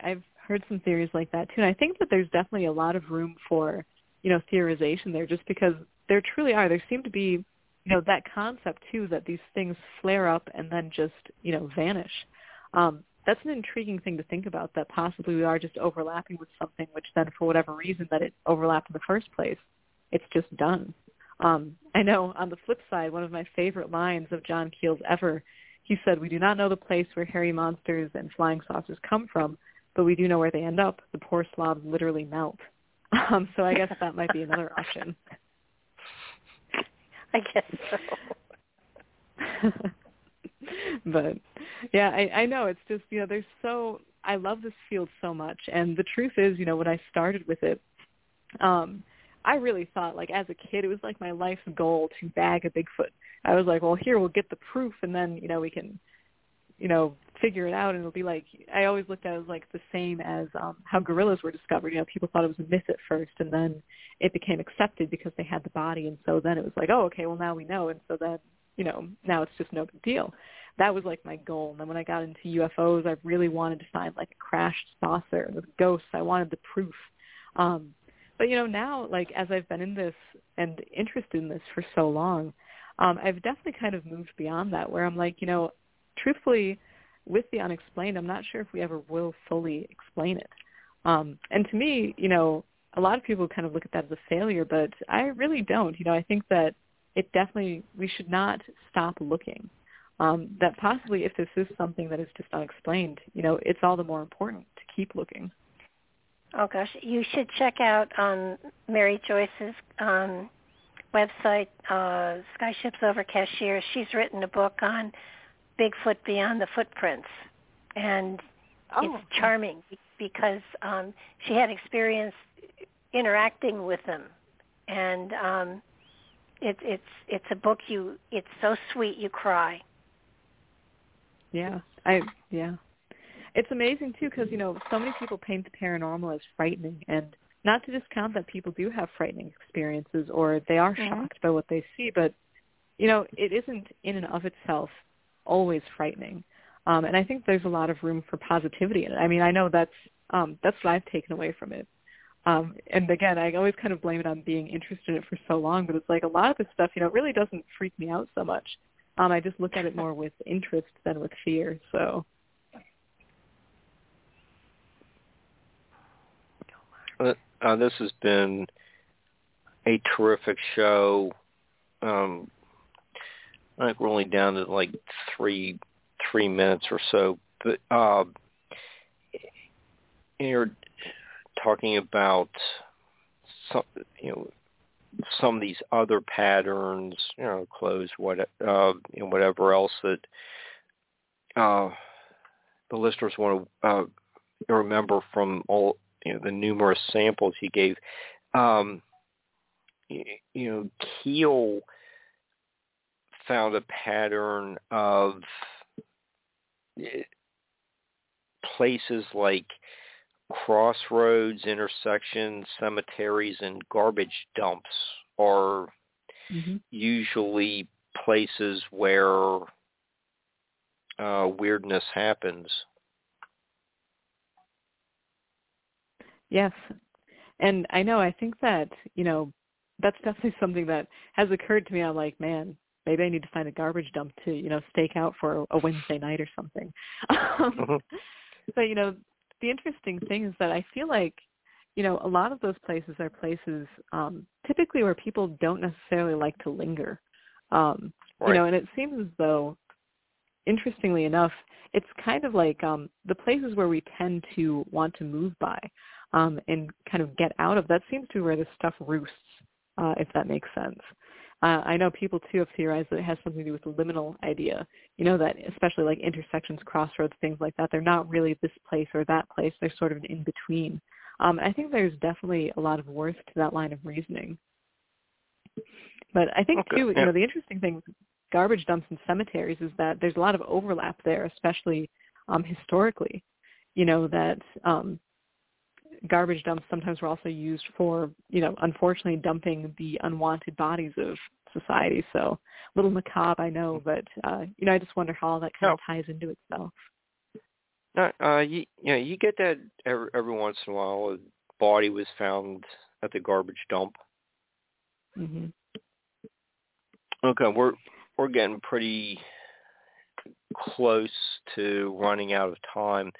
some theories like that too, and I think that there's definitely a lot of room for, you know, theorization there, just because there truly are. There seem to be, you know, that concept too, that these things flare up and then just, you know, vanish. That's an intriguing thing to think about, that possibly we are just overlapping with something which then, for whatever reason that it overlapped in the first place, it's just done. I know on the flip side, one of my favorite lines of John Keel's ever, he said, "We do not know the place where hairy monsters and flying saucers come from, but we do know where they end up. The poor slobs literally melt." So I guess that might be another option. I guess so. But, yeah, I know. It's just, you know, there's so, I love this field so much. And the truth is, you know, when I started with it, I really thought, like, as a kid, it was like my life's goal to bag a Bigfoot. I was like, well, here, we'll get the proof, and then, you know, we can, you know, figure it out. And it'll be like, I always looked at it as, like, the same as how gorillas were discovered. You know, people thought it was a myth at first, and then it became accepted because they had the body. And so then it was like, oh, okay, well, now we know. And so then, you know, now it's just no big deal. That was, like, my goal. And then when I got into UFOs, I really wanted to find, like, a crashed saucer with ghosts. I wanted the proof. But, you know, now, like, as I've been in this and interested in this for so long, I've definitely kind of moved beyond that, where I'm like, you know, truthfully, with the unexplained, I'm not sure if we ever will fully explain it. And to me, you know, a lot of people kind of look at that as a failure, but I really don't. You know, I think that it definitely, we should not stop looking. That possibly if this is something that is just unexplained, you know, it's all the more important to keep looking. Oh, gosh. You should check out on Mary Joyce's website, Skyships Over Cashier. She's written a book on Bigfoot Beyond the Footprints, and it's charming because she had experience interacting with them, and It's a book it's so sweet you cry. Yeah, it's amazing too because so many people paint the paranormal as frightening, and not to discount that people do have frightening experiences or they are shocked by what they see, but it isn't in and of itself always frightening. And I think there's a lot of room for positivity in it. I mean, I know that's what I've taken away from it. And again, I always kind of blame it on being interested in it for so long, but it's like a lot of this stuff, really doesn't freak me out so much. I just look at it more with interest than with fear, so. This has been a terrific show. I think we're only down to like three minutes or so, but you're talking about some of these other patterns, clothes, whatever else that the listeners want to remember from all the numerous samples he gave. Keel found a pattern of places like crossroads, intersections, cemeteries, and garbage dumps are usually places where weirdness happens. Yes. And I think that, that's definitely something that has occurred to me. I'm like, man, maybe I need to find a garbage dump to, stake out for a Wednesday night or something. But, the interesting thing is that I feel like, a lot of those places are places typically where people don't necessarily like to linger. Right. And it seems as though, interestingly enough, it's kind of like the places where we tend to want to move by and kind of get out of. That seems to be where this stuff roosts, if that makes sense. I know people, too, have theorized that it has something to do with the liminal idea, that especially like intersections, crossroads, things like that, they're not really this place or that place. They're sort of an in-between. I think there's definitely a lot of worth to that line of reasoning. But I think, too, the interesting thing with garbage dumps and cemeteries is that there's a lot of overlap there, especially historically, that garbage dumps sometimes were also used for, unfortunately dumping the unwanted bodies of society. So a little macabre, I know, but, I just wonder how all that kind of ties into itself. You get that every once in a while. A body was found at the garbage dump. Mm-hmm. Okay, we're getting pretty close to running out of time,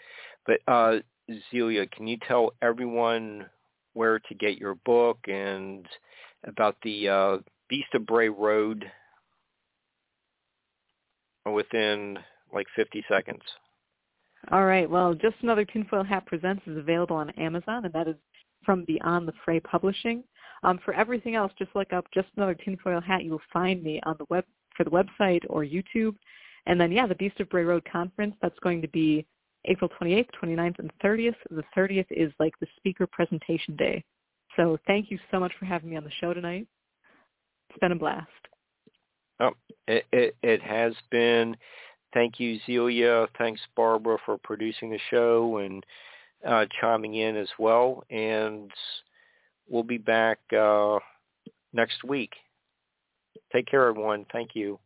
but Zelia, can you tell everyone where to get your book and about the Beast of Bray Road within like 50 seconds? All right. Well, Just Another Tinfoil Hat Presents is available on Amazon, and that is from Beyond the Fray Publishing. For everything else, just look up Just Another Tinfoil Hat. You will find me on the web for the website or YouTube. And then, the Beast of Bray Road Conference, that's going to be April 28th, 29th, and 30th. The 30th is like the speaker presentation day. So thank you so much for having me on the show tonight. It's been a blast. Oh, it has been. Thank you, Zelia. Thanks, Barbara, for producing the show and chiming in as well. And we'll be back next week. Take care, everyone. Thank you.